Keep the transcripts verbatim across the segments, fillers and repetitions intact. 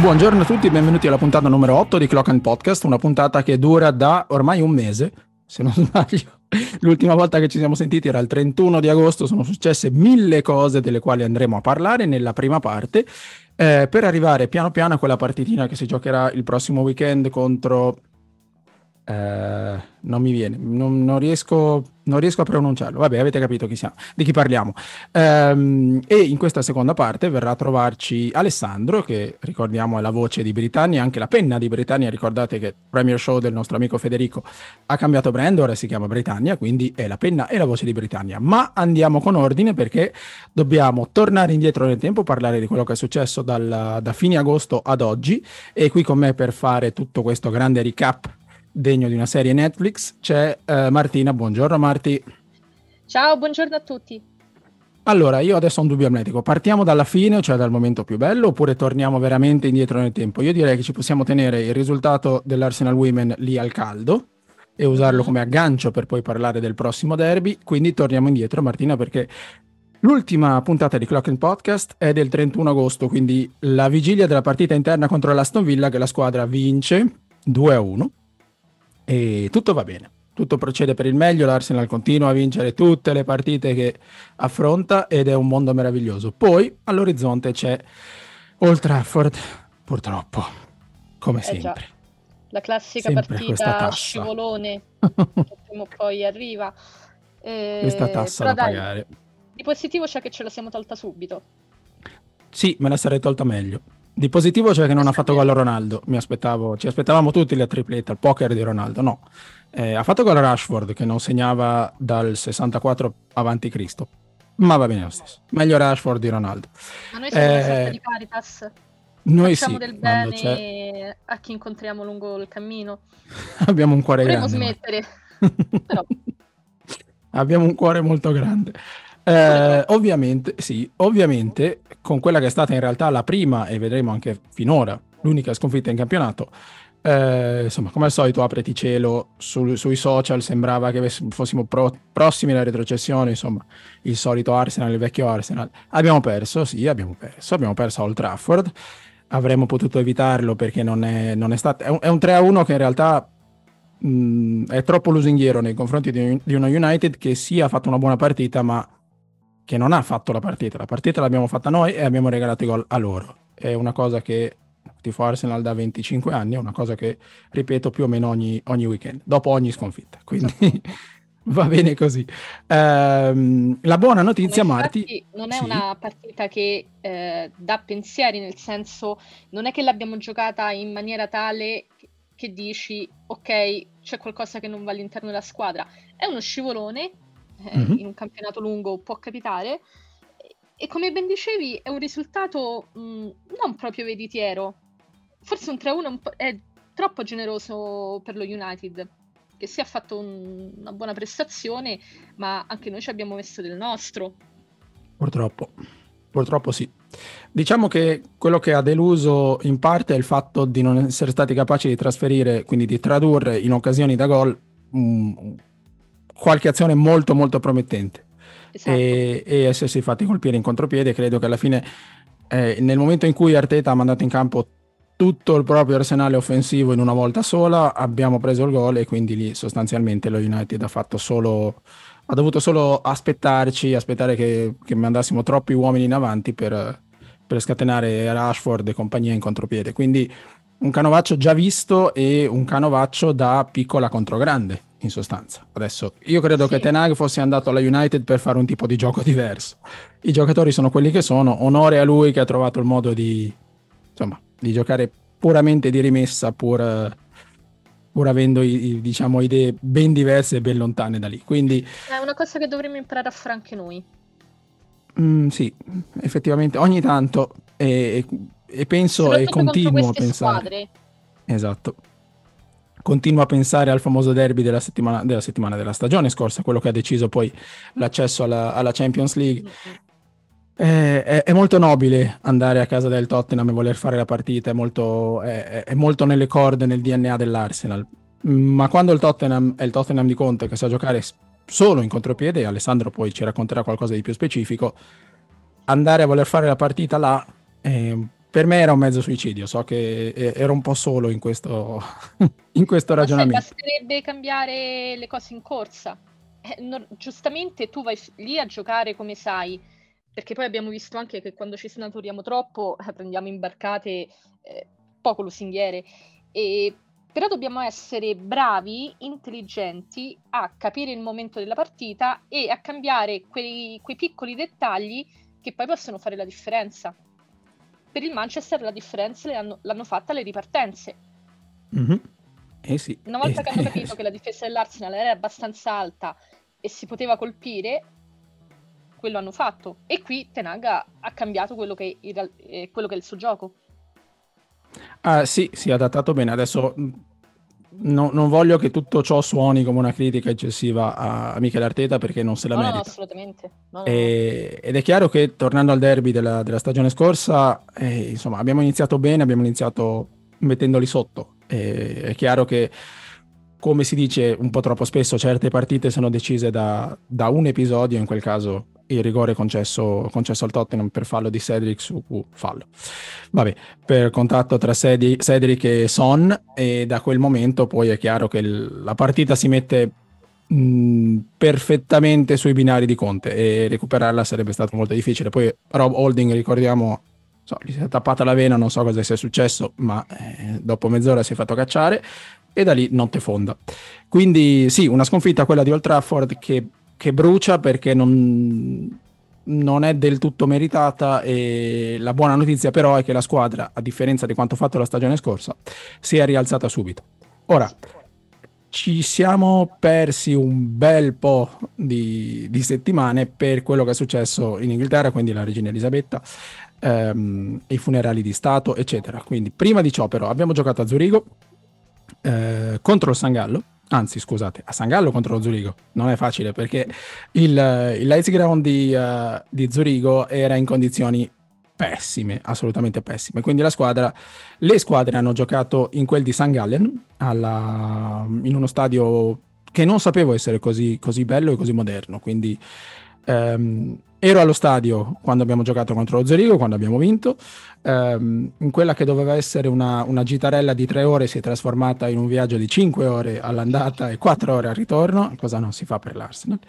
Buongiorno a tutti, benvenuti alla puntata numero otto di Clock and Podcast, una puntata che dura da ormai un mese, se non sbaglio. L'ultima volta che ci siamo sentiti era il trentuno di agosto, sono successe mille cose delle quali andremo a parlare nella prima parte, eh, per arrivare piano piano a quella partitina che si giocherà il prossimo weekend contro... Eh, non mi viene, non, non, riesco, non riesco a pronunciarlo, vabbè, avete capito chi siamo, di chi parliamo, ehm, e in questa seconda parte verrà a trovarci Alessandro, che ricordiamo è la voce di Britannia, anche la penna di Britannia. Ricordate che il premier show del nostro amico Federico ha cambiato brand, ora si chiama Britannia, quindi è la penna e la voce di Britannia. Ma andiamo con ordine, perché dobbiamo tornare indietro nel tempo, parlare di quello che è successo dal, da fine agosto ad oggi, e qui con me per fare tutto questo grande recap degno di una serie Netflix c'è eh, Martina. Buongiorno Marti. Ciao, buongiorno a tutti. Allora, io adesso ho un dubbio amletico: partiamo dalla fine, cioè dal momento più bello, oppure torniamo veramente indietro nel tempo? Io direi che ci possiamo tenere il risultato dell'Arsenal Women lì al caldo e usarlo come aggancio per poi parlare del prossimo derby, quindi torniamo indietro Martina, perché l'ultima puntata di Clock and Podcast è del trentuno agosto, quindi la vigilia della partita interna contro l'Aston Villa, che la squadra vince due a uno. E tutto va bene, tutto procede per il meglio, l'Arsenal continua a vincere tutte le partite che affronta ed è un mondo meraviglioso. Poi all'orizzonte c'è Old Trafford, purtroppo, come eh sempre. Già. La classica sempre partita scivolone che prima o poi arriva. Eh, questa tassa da dai, pagare. Di positivo c'è che ce la siamo tolta subito. Sì, me la sarei tolta meglio. Di positivo cioè che non ha fatto gol Ronaldo, mi aspettavo, ci aspettavamo tutti la tripletta, il poker di Ronaldo, no. Eh, ha fatto gol Rashford, che non segnava dal sessantaquattro avanti Cristo, ma va bene lo stesso, meglio Rashford di Ronaldo. Ma noi siamo eh, una sorta di Caritas, noi facciamo sì, del bene a chi incontriamo lungo il cammino. Abbiamo un cuore Potremmo grande. Potremmo smettere, però. Abbiamo un cuore molto grande. Eh, ovviamente sì, ovviamente con quella che è stata in realtà la prima, e vedremo anche finora, l'unica sconfitta in campionato, eh, insomma, come al solito apriti cielo sul, sui social, sembrava che fossimo pro, prossimi alla retrocessione, insomma il solito Arsenal, il vecchio Arsenal. Abbiamo perso, sì abbiamo perso, abbiamo perso a Old Trafford, avremmo potuto evitarlo perché non è, non è stato, è un, è un tre a uno che in realtà mh, è troppo lusinghiero nei confronti di, di uno United che sì ha fatto una buona partita, ma che non ha fatto la partita, la partita l'abbiamo fatta noi e abbiamo regalato i gol a loro. È una cosa che tifo Arsenal da venticinque anni, è una cosa che ripeto più o meno ogni, ogni weekend, dopo ogni sconfitta, quindi sì. Va bene così. Ehm, la buona notizia, ma Marti... Non è sì. una partita che eh, dà pensieri, nel senso non è che l'abbiamo giocata in maniera tale che dici ok, c'è qualcosa che non va all'interno della squadra, è uno scivolone. Mm-hmm. In un campionato lungo può capitare, e come ben dicevi è un risultato mh, non proprio veritiero. Forse un tre a uno è troppo generoso per lo United, che sì ha fatto un, una buona prestazione, ma anche noi ci abbiamo messo del nostro, purtroppo purtroppo sì. Diciamo che quello che ha deluso in parte è il fatto di non essere stati capaci di trasferire, quindi di tradurre in occasioni da gol mh, qualche azione molto molto promettente. Esatto. e, e essersi fatti colpire in contropiede. Credo che alla fine eh, nel momento in cui Arteta ha mandato in campo tutto il proprio arsenale offensivo in una volta sola, abbiamo preso il gol, e quindi lì sostanzialmente lo United ha fatto solo ha dovuto solo aspettarci aspettare che, che mandassimo troppi uomini in avanti per, per scatenare Rashford e compagnia in contropiede. Quindi un canovaccio già visto, e un canovaccio da piccola contro grande, in sostanza. Adesso io credo sì. che Ten Hag fosse andato alla United per fare un tipo di gioco diverso. I giocatori sono quelli che sono, onore a lui che ha trovato il modo di, insomma, di giocare puramente di rimessa, pur, pur avendo i, diciamo idee ben diverse e ben lontane da lì. Quindi è una cosa che dovremmo imparare a fare anche noi. Mm, sì, effettivamente ogni tanto e, e penso e continuo a pensare squadre. Esatto. Continuo a pensare al famoso derby della settimana, della settimana della stagione scorsa, quello che ha deciso poi l'accesso alla, alla Champions League. È, è, è molto nobile andare a casa del Tottenham e voler fare la partita, è molto, è, è molto nelle corde, nel D N A dell'Arsenal. Ma quando il Tottenham è il Tottenham di Conte, che sa giocare solo in contropiede, e Alessandro poi ci racconterà qualcosa di più specifico, andare a voler fare la partita là è Per me era un mezzo suicidio, so che ero un po' solo in questo, in questo ragionamento. Ma sai, basterebbe cambiare le cose in corsa. Eh, non, giustamente tu vai lì a giocare come sai, perché poi abbiamo visto anche che quando ci snaturiamo troppo prendiamo imbarcate eh, poco lusinghiere. E, però dobbiamo essere bravi, intelligenti, a capire il momento della partita e a cambiare quei, quei piccoli dettagli che poi possono fare la differenza. Per il Manchester la differenza l'hanno, l'hanno fatta le ripartenze. Mm-hmm. Eh sì. Una volta eh, che hanno capito eh, che la difesa dell'Arsenal era abbastanza alta e si poteva colpire, quello hanno fatto. E qui Ten Hag ha cambiato quello che, il, eh, quello che è il suo gioco. Ah, sì, si è adattato bene. Adesso no, non voglio che tutto ciò suoni come una critica eccessiva a, a Mikel Arteta, perché non se la no, merita. No, assolutamente. No, e, no. Ed è chiaro che, tornando al derby della, della stagione scorsa, eh, insomma, abbiamo iniziato bene, abbiamo iniziato mettendoli sotto. E, è chiaro che, come si dice un po' troppo spesso, certe partite sono decise da, da un episodio, in quel caso il rigore concesso, concesso al Tottenham per fallo di Cedric su uh, fallo. Vabbè, per contatto tra Cedric, Cedric e Son, e da quel momento poi è chiaro che il, la partita si mette mh, perfettamente sui binari di Conte, e recuperarla sarebbe stato molto difficile. Poi Rob Holding, ricordiamo, so, gli si è tappata la vena, non so cosa sia successo, ma eh, dopo mezz'ora si è fatto cacciare e da lì notte fonda. Quindi sì, una sconfitta, quella di Old Trafford, che che brucia, perché non, non è del tutto meritata. E la buona notizia però è che la squadra, a differenza di quanto fatto la stagione scorsa, si è rialzata subito. Ora, ci siamo persi un bel po' di, di settimane per quello che è successo in Inghilterra, quindi la regina Elisabetta, ehm, i funerali di Stato, eccetera. Quindi prima di ciò però abbiamo giocato a Zurigo eh, contro il San Gallo. Anzi, scusate, a San Gallo contro lo Zurigo. Non è facile, perché il, il Lights Ground di, uh, di Zurigo era in condizioni pessime, assolutamente pessime. Quindi la squadra, le squadre hanno giocato in quel di San Gallen, alla, in uno stadio che non sapevo essere così, così bello e così moderno. Quindi um, ero allo stadio quando abbiamo giocato contro lo Zurigo, quando abbiamo vinto. Um, in quella che doveva essere una, una gitarella di tre ore si è trasformata in un viaggio di cinque ore all'andata e quattro ore al ritorno, cosa non si fa per l'Arsenal.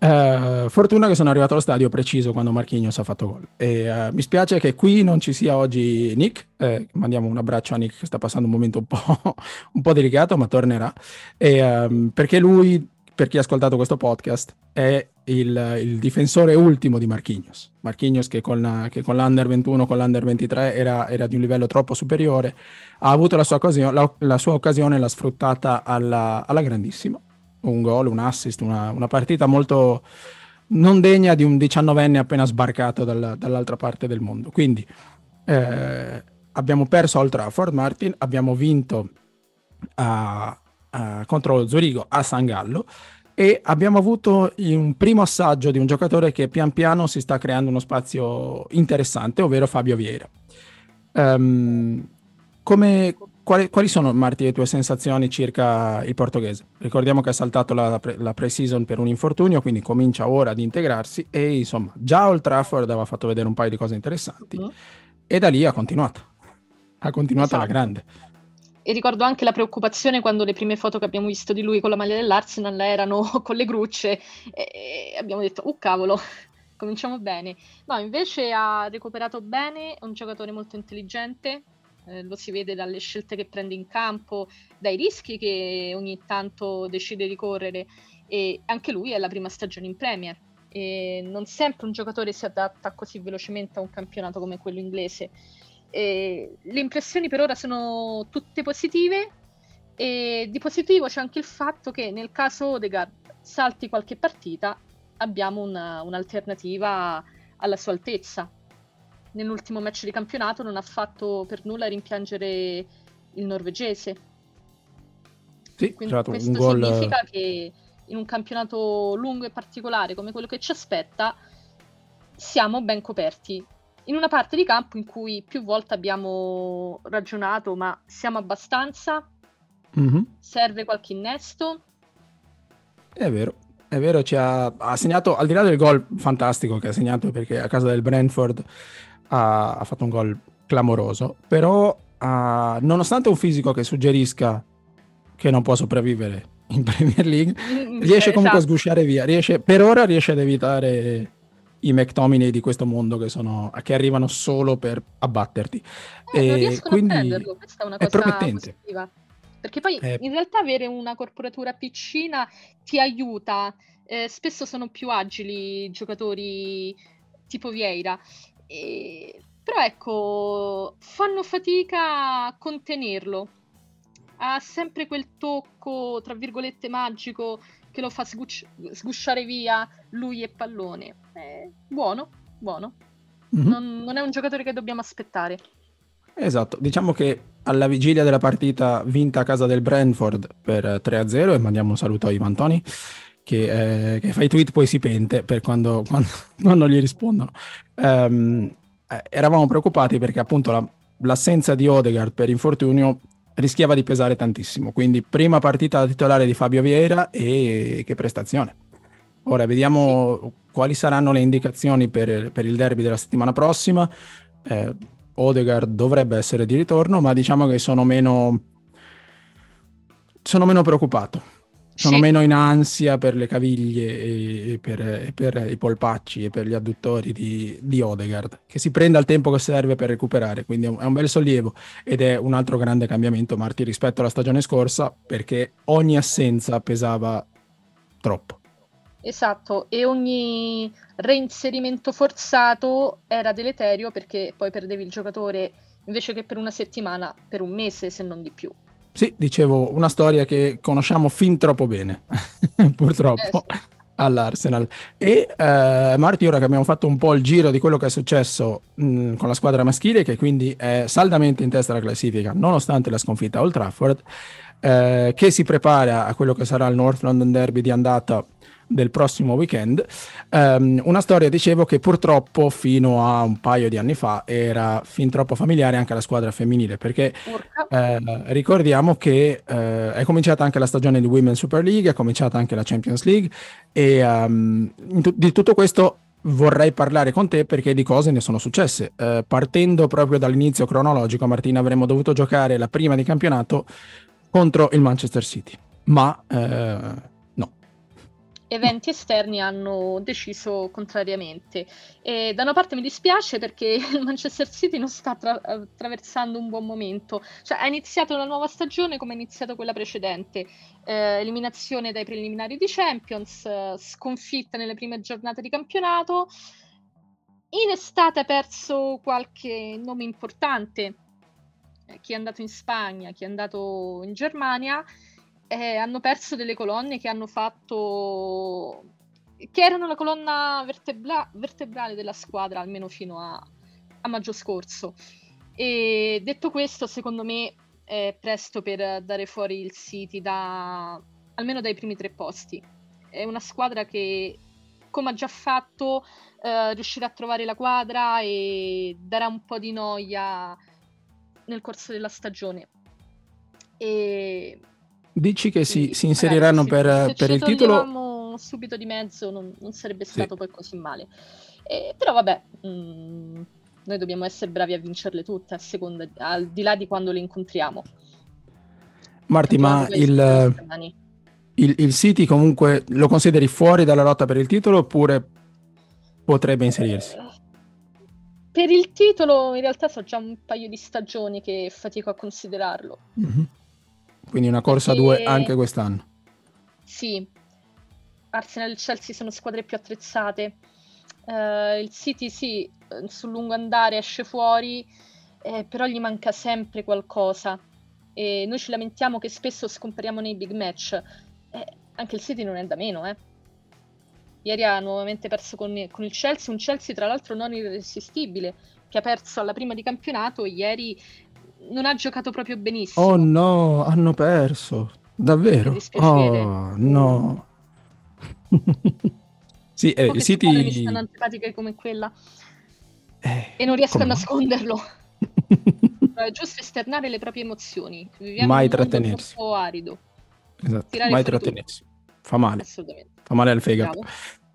Uh, fortuna che sono arrivato allo stadio preciso quando Marquinhos ha fatto gol. E, uh, mi spiace che qui non ci sia oggi Nick. Eh, mandiamo un abbraccio a Nick, che sta passando un momento un po', un po' delicato, ma tornerà. E, um, perché lui, per chi ha ascoltato questo podcast, è il, il difensore ultimo di Marquinhos. Marquinhos che con, che con l'Under ventuno, con l'Under ventitré era, era di un livello troppo superiore, ha avuto la sua occasione, la, la sua occasione l'ha sfruttata alla, alla grandissima. Un gol, un assist, una, una partita molto non degna di un diciannovenne appena sbarcato dal, dall'altra parte del mondo. Quindi eh, abbiamo perso Old Trafford, Martin, abbiamo vinto a... Uh, contro lo Zurigo a San Gallo, e abbiamo avuto un primo assaggio di un giocatore che pian piano si sta creando uno spazio interessante, ovvero Fabio Vieira. Um, come, quali, quali sono, Marti, le tue sensazioni circa il portoghese? Ricordiamo che ha saltato la, la pre-season per un infortunio, quindi comincia ora ad integrarsi, e insomma già Old Trafford aveva fatto vedere un paio di cose interessanti, mm-hmm. e da lì ha continuato ha continuato esatto. alla grande. E ricordo anche la preoccupazione quando le prime foto che abbiamo visto di lui con la maglia dell'Arsenal erano con le grucce, e abbiamo detto, oh cavolo, cominciamo bene. No, invece ha recuperato bene, è un giocatore molto intelligente, eh, lo si vede dalle scelte che prende in campo, dai rischi che ogni tanto decide di correre, e anche lui è la prima stagione in Premier. E non sempre un giocatore si adatta così velocemente a un campionato come quello inglese. E le impressioni per ora sono tutte positive, e di positivo c'è anche il fatto che nel caso Odegaard salti qualche partita abbiamo una, un'alternativa alla sua altezza. Nell'ultimo match di campionato non ha fatto per nulla rimpiangere il norvegese. Sì, quindi certo, questo un gol... significa che in un campionato lungo e particolare come quello che ci aspetta siamo ben coperti. In una parte di campo in cui più volte abbiamo ragionato, ma siamo abbastanza, mm-hmm. serve qualche innesto. È vero, è vero, ci ha, ha segnato, al di là del gol fantastico che ha segnato, perché a casa del Brentford ha, ha fatto un gol clamoroso, però uh, nonostante un fisico che suggerisca che non può sopravvivere in Premier League, riesce comunque esatto. a sgusciare via, riesce, per ora riesce ad evitare i McTominay di questo mondo che, sono, che arrivano solo per abbatterti. Eh, e non riescono a prenderlo, questa è una cosa promettente. Positiva. Perché poi eh, in realtà avere una corporatura piccina ti aiuta, eh, spesso sono più agili giocatori tipo Vieira, e, però ecco, fanno fatica a contenerlo, ha sempre quel tocco tra virgolette magico che lo fa sgusci- sgusciare via lui e pallone. Eh, buono, buono, mm-hmm. non, non è un giocatore che dobbiamo aspettare. Esatto, diciamo che alla vigilia della partita vinta a casa del Brentford per tre a zero, e mandiamo un saluto a Ivan Toni che, eh, che fa i tweet poi si pente per quando, quando, quando gli rispondono. Um, eh, eravamo preoccupati perché appunto la, l'assenza di Odegaard per infortunio rischiava di pesare tantissimo, quindi prima partita da titolare di Fabio Vieira e che prestazione. Ora vediamo quali saranno le indicazioni per, per il derby della settimana prossima. eh, Odegaard dovrebbe essere di ritorno, ma diciamo che sono meno sono meno preoccupato, sono sì. meno in ansia per le caviglie e per, e per i polpacci e per gli adduttori di, di Odegaard, che si prenda il tempo che serve per recuperare, quindi è un bel sollievo ed è un altro grande cambiamento, Marti, rispetto alla stagione scorsa, perché ogni assenza pesava troppo. Esatto, e ogni reinserimento forzato era deleterio, perché poi perdevi il giocatore invece che per una settimana, per un mese se non di più. Sì, dicevo, una storia che conosciamo fin troppo bene, purtroppo, eh, sì. all'Arsenal. E eh, Marti, ora che abbiamo fatto un po' il giro di quello che è successo mh, con la squadra maschile, che quindi è saldamente in testa alla classifica, nonostante la sconfitta a Old Trafford, eh, che si prepara a quello che sarà il North London Derby di andata del prossimo weekend, um, una storia, dicevo, che purtroppo fino a un paio di anni fa era fin troppo familiare anche alla squadra femminile, perché eh, ricordiamo che eh, è cominciata anche la stagione di Women's Super League, è cominciata anche la Champions League, e um, t- di tutto questo vorrei parlare con te, perché di cose ne sono successe. Eh, partendo proprio dall'inizio cronologico, Martina, avremmo dovuto giocare la prima di campionato contro il Manchester City, ma eh, eventi esterni hanno deciso contrariamente, e da una parte mi dispiace perché il Manchester City non sta tra- attraversando un buon momento, cioè ha iniziato una nuova stagione come è iniziata quella precedente, eh, eliminazione dai preliminari di Champions, eh, sconfitta nelle prime giornate di campionato, in estate ha perso qualche nome importante, eh, chi è andato in Spagna, chi è andato in Germania. Eh, hanno perso delle colonne che hanno fatto, che erano la colonna vertebra... vertebrale della squadra, almeno fino a, a maggio scorso. E detto questo, secondo me è presto per dare fuori il City da almeno dai primi tre posti. È una squadra che, come ha già fatto, eh, riuscirà a trovare la quadra e darà un po' di noia nel corso della stagione. E dici che si, sì, si inseriranno sì, per, per il titolo subito di mezzo, non, non sarebbe stato sì. poi così male, eh, però vabbè, mh, noi dobbiamo essere bravi a vincerle tutte, a seconda, al di là di quando le incontriamo. Marti, ma il, il, il City comunque lo consideri fuori dalla lotta per il titolo oppure potrebbe inserirsi? Eh, per il titolo in realtà so già un paio di stagioni che fatico a considerarlo. Mm-hmm. Quindi una corsa a due anche quest'anno. Sì, Arsenal e Chelsea sono squadre più attrezzate. Uh, il City sì, sul lungo andare esce fuori, eh, però gli manca sempre qualcosa. E noi ci lamentiamo che spesso scompariamo nei big match. Eh, anche il City non è da meno, eh. Ieri ha nuovamente perso con, con il Chelsea, un Chelsea tra l'altro non irresistibile, che ha perso alla prima di campionato e ieri non ha giocato proprio benissimo. Oh no, hanno perso. Davvero? Oh no. Sì, eh, il City mi sono antipatiche come quella. Eh, e non riesco a nasconderlo. È giusto esternare le proprie emozioni. Viviamo mai trattenersi. Un po' arido. Esatto. Tirare mai trattenersi. Tutto. Fa male. Assolutamente. Fa male al fegato.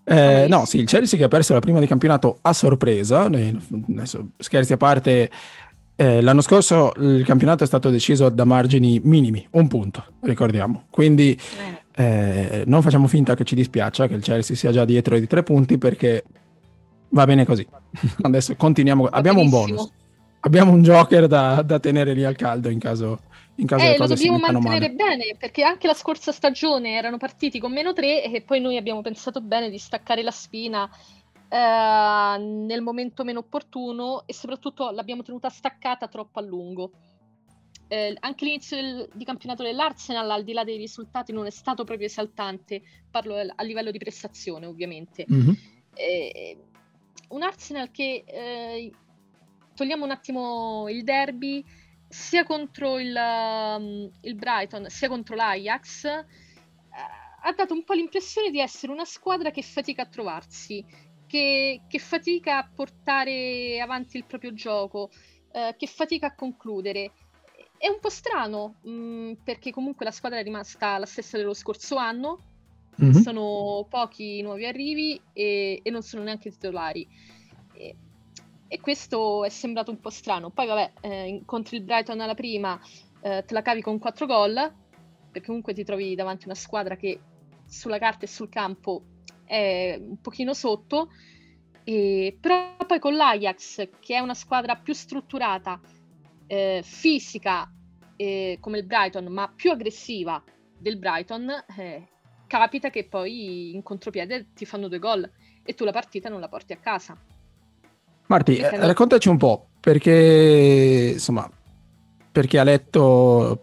Bravo. Eh, no, sì, il Chelsea che ha perso la prima di campionato a sorpresa, adesso, scherzi a parte, Eh, l'anno scorso il campionato è stato deciso da margini minimi, un punto, ricordiamo. Quindi eh, non facciamo finta che ci dispiaccia che il Chelsea sia già dietro di tre punti, perché va bene così. Adesso continuiamo. Va Abbiamo benissimo. un bonus. Abbiamo un joker da, da tenere lì al caldo in caso, in caso eh, le cose si mettano male. Lo dobbiamo mantenere bene, perché anche la scorsa stagione erano partiti con meno tre e poi noi abbiamo pensato bene di staccare la spina eh, nel momento meno opportuno e soprattutto l'abbiamo tenuta staccata troppo a lungo. Eh, anche l'inizio del, di campionato dell'Arsenal, al di là dei risultati, non è stato proprio esaltante, parlo a livello di prestazione ovviamente. Mm-hmm. Eh, un Arsenal che... Eh, togliamo un attimo il derby, sia contro il, um, il Brighton sia contro l'Ajax, eh, ha dato un po' l'impressione di essere una squadra che fatica a trovarsi, che, che fatica a portare avanti il proprio gioco, eh, che fatica a concludere. È un po' strano, mh, perché comunque la squadra è rimasta la stessa dello scorso anno, mm-hmm. sono pochi i nuovi arrivi e, e non sono neanche titolari. E, E questo è sembrato un po' strano. Poi vabbè, eh, incontri il Brighton alla prima, eh, te la cavi con quattro gol, perché comunque ti trovi davanti una squadra che sulla carta e sul campo è un pochino sotto, e, però poi con l'Ajax, che è una squadra più strutturata, eh, fisica eh, come il Brighton, ma più aggressiva del Brighton, eh, capita che poi in contropiede ti fanno due gol e tu la partita non la porti a casa. Marti, raccontaci un po', perché insomma, per chi ha letto,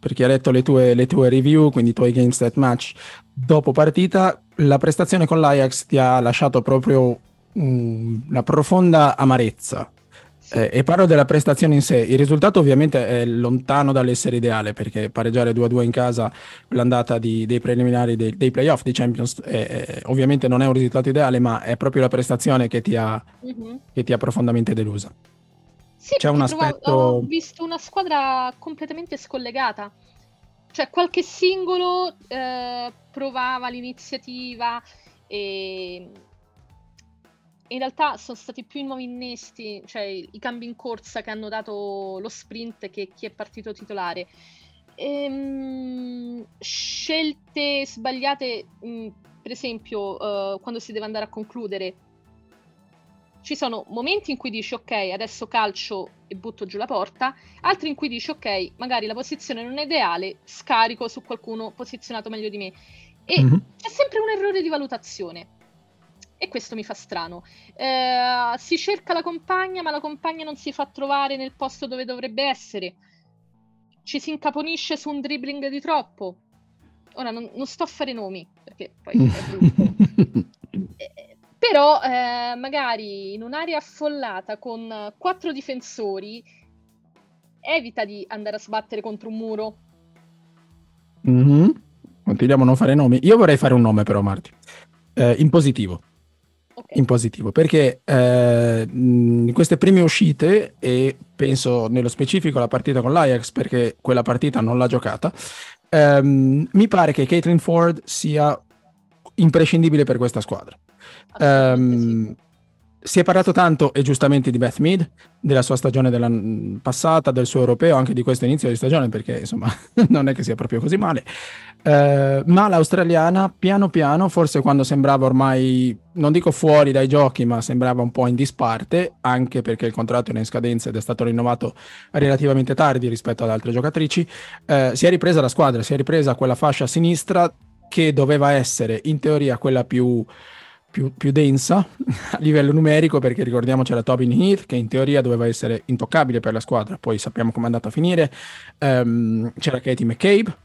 per chi ha letto le, tue, le tue review, quindi i tuoi game stat match dopo partita, la prestazione con l'Ajax ti ha lasciato proprio um, una profonda amarezza. Sì. Eh, e parlo della prestazione in sé. Il risultato ovviamente è lontano dall'essere ideale, perché pareggiare due a due in casa l'andata di, dei preliminari dei, dei playoff di Champions eh, ovviamente non è un risultato ideale, ma è proprio la prestazione che ti ha, mm-hmm. che ti ha profondamente delusa. Sì, c'è un aspetto... trovavo, ho visto una squadra completamente scollegata, cioè qualche singolo eh, provava l'iniziativa e... in realtà sono stati più i nuovi innesti, cioè i cambi in corsa, che hanno dato lo sprint, che chi è partito titolare. Ehm, scelte sbagliate, mh, per esempio, uh, quando si deve andare a concludere. Ci sono momenti in cui dici ok, adesso calcio e butto giù la porta, altri in cui dici ok, magari la posizione non è ideale, scarico su qualcuno posizionato meglio di me. E mm-hmm. c'è sempre un errore di valutazione. E questo mi fa strano. Eh, si cerca la compagna, ma la compagna non si fa trovare nel posto dove dovrebbe essere. Ci si incaponisce su un dribbling di troppo. Ora non, non sto a fare nomi, perché poi è brutto. eh, però eh, magari in un'area affollata con quattro difensori evita di andare a sbattere contro un muro. Mm-hmm. Continuiamo a non fare nomi. Io vorrei fare un nome però, Marti. Eh, in positivo. In positivo, perché eh, in queste prime uscite, e penso nello specifico la partita con l'Ajax, perché quella partita non l'ha giocata, ehm, mi pare che Caitlin Foord sia imprescindibile per questa squadra. Ehm, si è parlato tanto, e giustamente, di Beth Mead, della sua stagione della passata, del suo europeo, anche di questo inizio di stagione, perché insomma non è che sia proprio così male. Eh, ma l'australiana piano piano, forse quando sembrava ormai, non dico fuori dai giochi, ma sembrava un po' in disparte, anche perché il contratto era in scadenza ed è stato rinnovato relativamente tardi rispetto ad altre giocatrici, eh, si è ripresa la squadra, si è ripresa quella fascia sinistra che doveva essere in teoria quella più Più, più densa a livello numerico, perché ricordiamoci la Tobin Heath, che in teoria doveva essere intoccabile per la squadra, poi sappiamo come è andata a finire. Um, c'era Katie McCabe,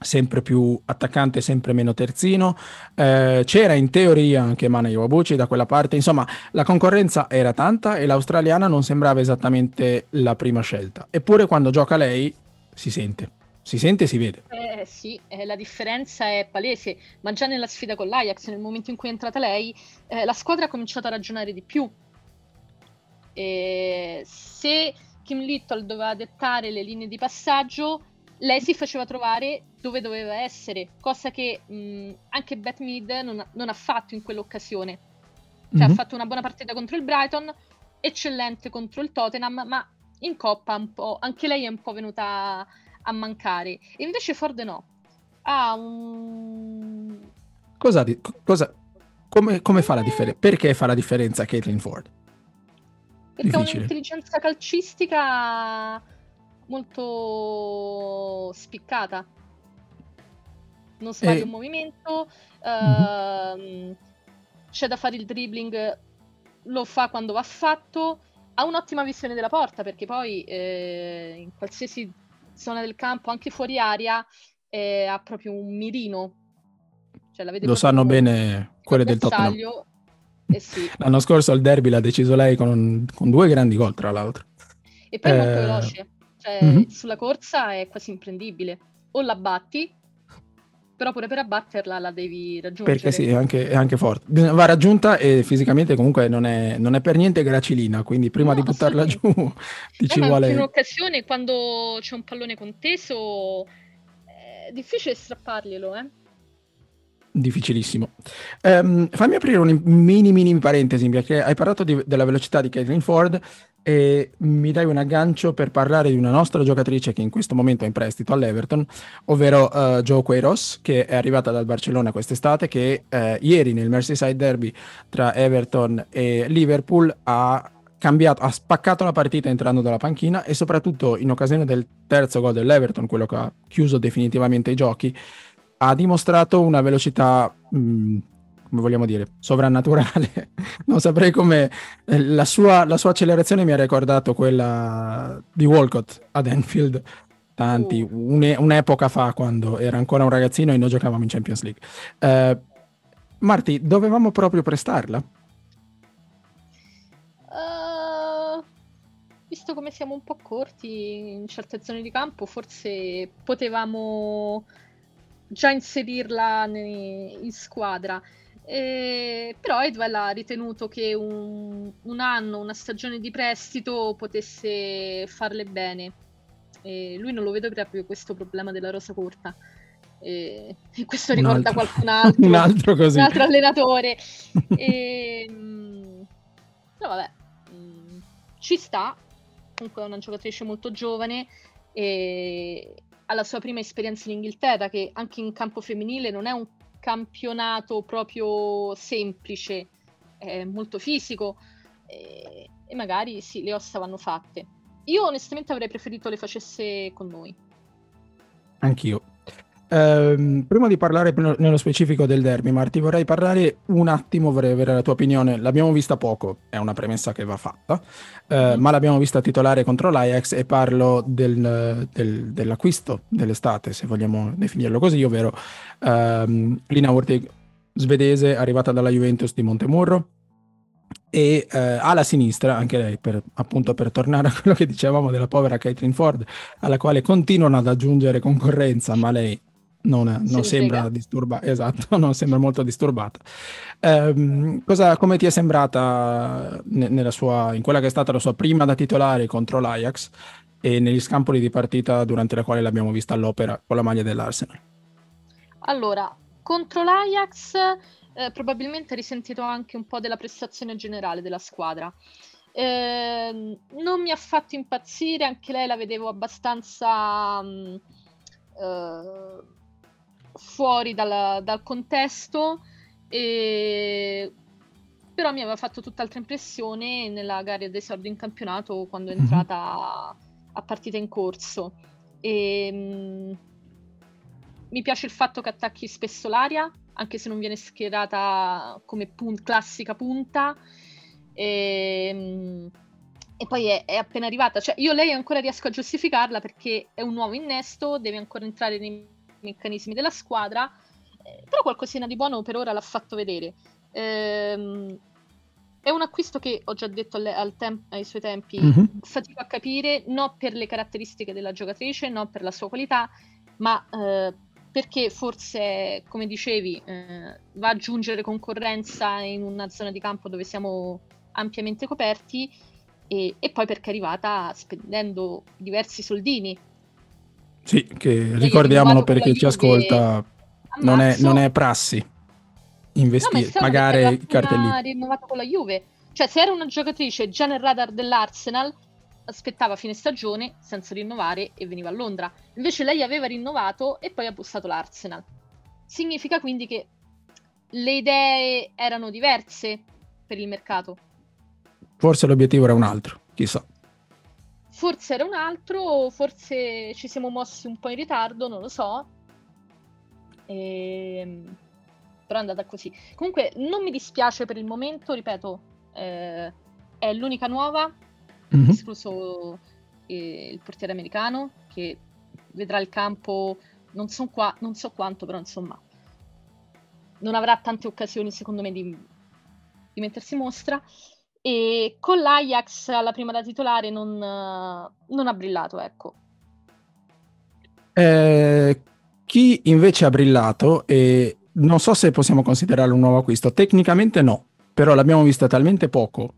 sempre più attaccante, sempre meno terzino, eh, c'era in teoria anche Mana Iwabuchi da quella parte. Insomma, la concorrenza era tanta e l'australiana non sembrava esattamente la prima scelta, eppure quando gioca lei si sente. Si sente e si vede. Eh sì, eh, la differenza è palese, ma già nella sfida con l'Ajax, nel momento in cui è entrata lei, eh, la squadra ha cominciato a ragionare di più. E se Kim Little doveva dettare le linee di passaggio, lei si faceva trovare dove doveva essere, cosa che mh, anche Beth Mead non ha, non ha fatto in quell'occasione. Cioè, mm-hmm. ha fatto una buona partita contro il Brighton, eccellente contro il Tottenham, ma in Coppa un po', anche lei è un po' venuta a mancare, e invece Foord no. Ah, um... cosa, cosa, come, come eh... fa la differenza? Perché fa la differenza Caitlin Foord? Perché difficile. Ha un'intelligenza calcistica molto spiccata. Non sbaglia e... un movimento, uh, mm-hmm. c'è da fare il dribbling, lo fa quando va fatto, ha un'ottima visione della porta, perché poi eh, in qualsiasi zona del campo, anche fuori aria, eh, ha proprio un mirino. Cioè, la vede lo sanno bene quelle del Tottenham. Eh sì. L'anno scorso al derby l'ha deciso lei con, un, con due grandi gol tra l'altro. E poi è eh... molto veloce, cioè, mm-hmm. sulla corsa è quasi imprendibile. O la batti, però pure per abbatterla la devi raggiungere. Perché sì, è anche, è anche forte. Va raggiunta e fisicamente comunque non è, non è per niente gracilina, quindi prima no, di buttarla giù ti eh, ci vuole... In un'occasione quando c'è un pallone conteso è difficile strapparglielo, eh? Difficilissimo. Um, fammi aprire un mini mini parentesi, perché hai parlato di, della velocità di Caitlin Foord e mi dai un aggancio per parlare di una nostra giocatrice che in questo momento è in prestito all'Everton, ovvero uh, Jo Queiroz, che è arrivata dal Barcellona quest'estate, che uh, ieri nel Merseyside Derby tra Everton e Liverpool ha cambiato, ha spaccato la partita entrando dalla panchina, e soprattutto in occasione del terzo gol dell'Everton, quello che ha chiuso definitivamente i giochi, ha dimostrato una velocità, mh, come vogliamo dire, sovrannaturale. Non saprei come... La sua, la sua accelerazione mi ha ricordato quella di Walcott ad Anfield, tanti, uh. un'e- un'epoca fa, quando era ancora un ragazzino e noi giocavamo in Champions League. Eh, Marti, dovevamo proprio prestarla? Uh, visto come siamo un po' corti in certe zone di campo, forse potevamo... già inserirla in squadra, eh, però Edwell ha ritenuto che un, un anno, una stagione di prestito potesse farle bene, eh, lui non lo vede proprio questo problema della rosa corta, eh, e questo ricorda un altro, qualcun altro un altro, così. Un altro allenatore e, no, vabbè, ci sta, comunque è una giocatrice molto giovane e alla sua prima esperienza in Inghilterra, che anche in campo femminile non è un campionato proprio semplice, è molto fisico, e, e magari sì, le ossa vanno fatte. Io onestamente avrei preferito le facesse con noi. Anch'io. Ehm, prima di parlare nello specifico del derby, Marti, vorrei parlare un attimo, vorrei avere la tua opinione. L'abbiamo vista poco, è una premessa che va fatta, eh, mm. ma l'abbiamo vista titolare contro l'Ajax, e parlo del, del, dell'acquisto dell'estate, se vogliamo definirlo così, ovvero ehm, Lina Hurtig, svedese, arrivata dalla Juventus di Montemurro, e eh, alla sinistra, anche lei, per, appunto per tornare a quello che dicevamo della povera Caitlin Foord, alla quale continuano ad aggiungere concorrenza, ma lei non, non Se sembra disturbata, esatto, non sembra molto disturbata. Eh, cosa, come ti è sembrata ne, nella sua, in quella che è stata la sua prima da titolare contro l'Ajax e negli scampoli di partita durante la quale l'abbiamo vista all'opera con la maglia dell'Arsenal? Allora, contro l'Ajax eh, probabilmente ha risentito anche un po' della prestazione generale della squadra. Eh, non mi ha fatto impazzire, anche lei la vedevo abbastanza... Mh, eh, fuori dal, dal contesto, e... però mi aveva fatto tutt'altra impressione nella gara d'esordio in campionato, quando è entrata a partita in corso, e... mh, mi piace il fatto che attacchi spesso l'aria, anche se non viene schierata come pun- classica punta, e... mh, e poi è, è appena arrivata, cioè io lei ancora riesco a giustificarla perché è un nuovo innesto, deve ancora entrare nei meccanismi della squadra, eh, però qualcosina di buono per ora l'ha fatto vedere. Ehm, è un acquisto che ho già detto alle, al tem- ai suoi tempi, mm-hmm. fatico a capire, non per le caratteristiche della giocatrice, non per la sua qualità, ma eh, perché forse, come dicevi, eh, va ad aggiungere concorrenza in una zona di campo dove siamo ampiamente coperti, e, e poi perché è arrivata spendendo diversi soldini. Sì, che ricordiamolo per chi ci ascolta, non è, non è prassi investire, no, pagare i cartellini. Ma rinnovato con la Juve, cioè se era una giocatrice già nel radar dell'Arsenal, aspettava fine stagione senza rinnovare e veniva a Londra. Invece lei aveva rinnovato e poi ha bussato l'Arsenal. Significa quindi che le idee erano diverse per il mercato. Forse l'obiettivo era un altro, chissà. Forse era un altro, forse ci siamo mossi un po' in ritardo, non lo so. Ehm... Però è andata così. Comunque non mi dispiace per il momento, ripeto, eh, è l'unica nuova, mm-hmm. escluso eh, il portiere americano, che vedrà il campo, non so, qua, non so quanto, però insomma, non avrà tante occasioni secondo me di, di mettersi in mostra. E con l'Ajax alla prima da titolare non, non ha brillato, ecco. Eh, chi invece ha brillato e... non so se possiamo considerarlo un nuovo acquisto, tecnicamente no, però l'abbiamo vista talmente poco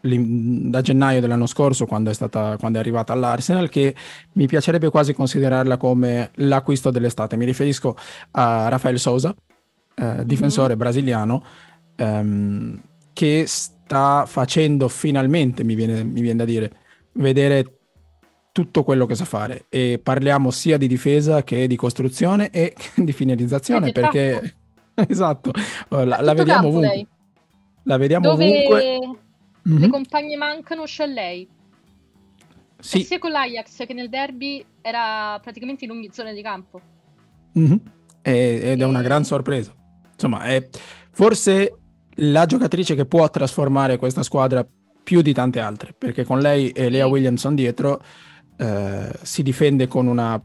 da gennaio dell'anno scorso quando è stata, quando è arrivata all'Arsenal, che mi piacerebbe quasi considerarla come l'acquisto dell'estate. Mi riferisco a Rafael Sousa, eh, difensore mm-hmm. brasiliano, ehm, che sta facendo finalmente, mi viene, mi viene da dire, vedere tutto quello che sa fare, e parliamo sia di difesa che di costruzione e di finalizzazione, perché esatto, la, la vediamo ovunque lei. La vediamo dove ovunque le mm-hmm. compagne mancano, c'è lei, sì. E sia con l'Ajax che nel derby era praticamente in ogni zona di campo mm-hmm. e, ed e... è una gran sorpresa, insomma è forse la giocatrice che può trasformare questa squadra più di tante altre, perché con lei e Lea sì. Williamson dietro Uh, si difende con una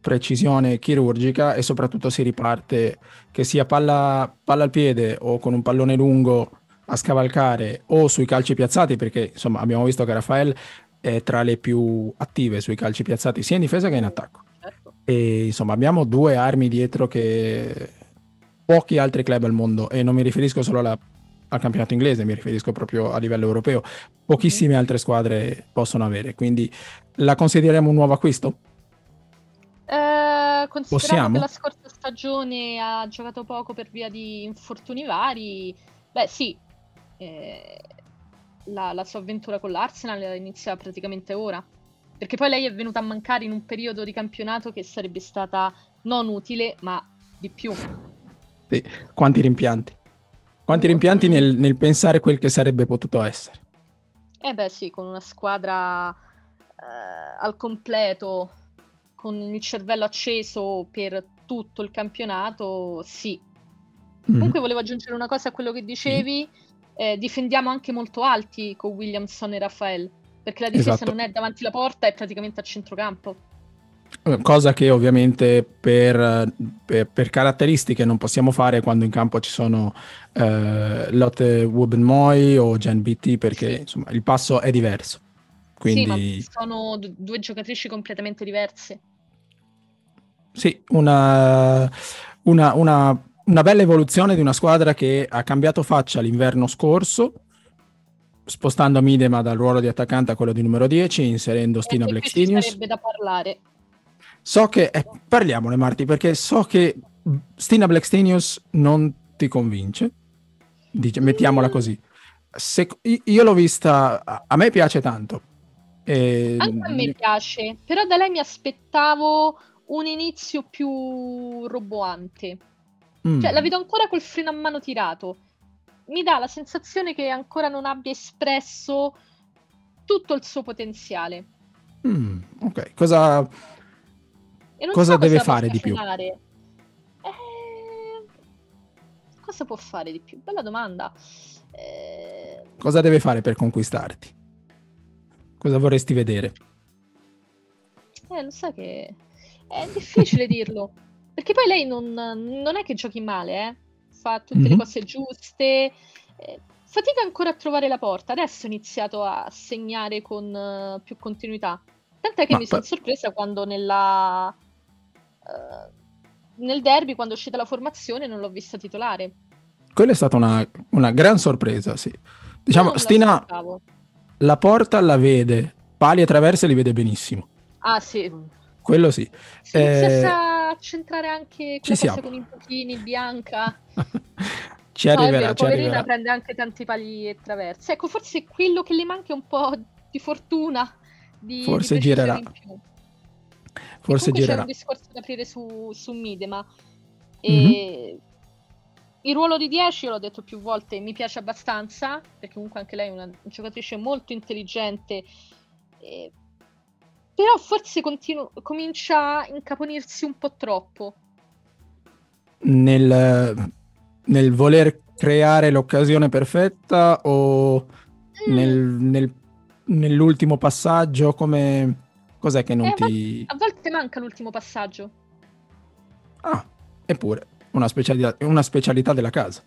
precisione chirurgica e soprattutto si riparte, che sia palla, palla al piede o con un pallone lungo a scavalcare o sui calci piazzati, perché insomma abbiamo visto che Rafael è tra le più attive sui calci piazzati sia in difesa che in attacco, certo. E insomma abbiamo due armi dietro che pochi altri club al mondo, e non mi riferisco solo alla, al campionato inglese, mi riferisco proprio a livello europeo, pochissime altre squadre possono avere, quindi la consideriamo un nuovo acquisto? Eh, considerando Possiamo? Che la scorsa stagione ha giocato poco per via di infortuni vari, beh sì, eh, la, la sua avventura con l'Arsenal inizia praticamente ora, perché poi lei è venuta a mancare in un periodo di campionato che sarebbe stata non utile, ma di più. Sì, quanti rimpianti. Quanti rimpianti nel, nel pensare quel che sarebbe potuto essere. Eh beh sì, con una squadra... Uh, al completo, con il cervello acceso per tutto il campionato, sì. Mm. Comunque volevo aggiungere una cosa a quello che dicevi, eh, difendiamo anche molto alti con Williamson e Rafael, perché la difesa esatto. non è davanti la porta, è praticamente a centrocampo. Cosa che ovviamente per, per, per caratteristiche non possiamo fare quando in campo ci sono eh, Lotte Wubben-Moy o Jen Beattie, perché sì. insomma il passo è diverso. Quindi... Sì, ma sono d- due giocatrici completamente diverse. Sì, una, una, una, una bella evoluzione di una squadra che ha cambiato faccia l'inverno scorso, spostando Midema dal ruolo di attaccante a quello di numero dieci, inserendo Stina Blackstenius. Sarebbe da parlare. So che... Eh, parliamone, Marti, perché so che Stina Blackstenius non ti convince. Dice, mettiamola così. Se, io l'ho vista, a, a me piace tanto. E... anche a me piace, però da lei mi aspettavo un inizio più roboante. Mm. Cioè, la vedo ancora col freno a mano tirato. Mi dà la sensazione che ancora non abbia espresso tutto il suo potenziale. Mm, ok, cosa, e non cosa so deve cosa fare di più? Eh, cosa può fare di più? Bella domanda. Eh... Cosa deve fare per conquistarti? Cosa vorresti vedere? Eh, lo so che è difficile dirlo, perché poi lei non, non è che giochi male, eh? Fa tutte mm-hmm. le cose giuste, eh, fatica ancora a trovare la porta, adesso ha iniziato a segnare con uh, più continuità, tant'è che Ma mi pa- sono sorpresa quando nella, uh, nel derby, quando è uscita la formazione, non l'ho vista titolare. Quella è stata una, una gran sorpresa, sì. Diciamo, Stina... la porta la vede, pali e traverse li vede benissimo. Ah sì. Quello sì. Si eh, a centrare anche quella cosa con i pochini, Bianca. Ci no, arriverà, vero, ci arriverà. Prende anche tanti pali e traverse. Ecco, forse quello che le manca è un po' di fortuna di, forse di girerà forse girerà c'è un discorso da aprire su, su Midema e mm-hmm. il ruolo di dieci, l'ho detto più volte, mi piace abbastanza perché comunque anche lei è una giocatrice molto intelligente, eh, però forse continu- comincia a incaponirsi un po' troppo nel, nel voler creare l'occasione perfetta o mm. nel, nel, nell'ultimo passaggio, come cos'è che non eh, ti... A volte manca l'ultimo passaggio. Ah, eppure, una specialità, una specialità della casa.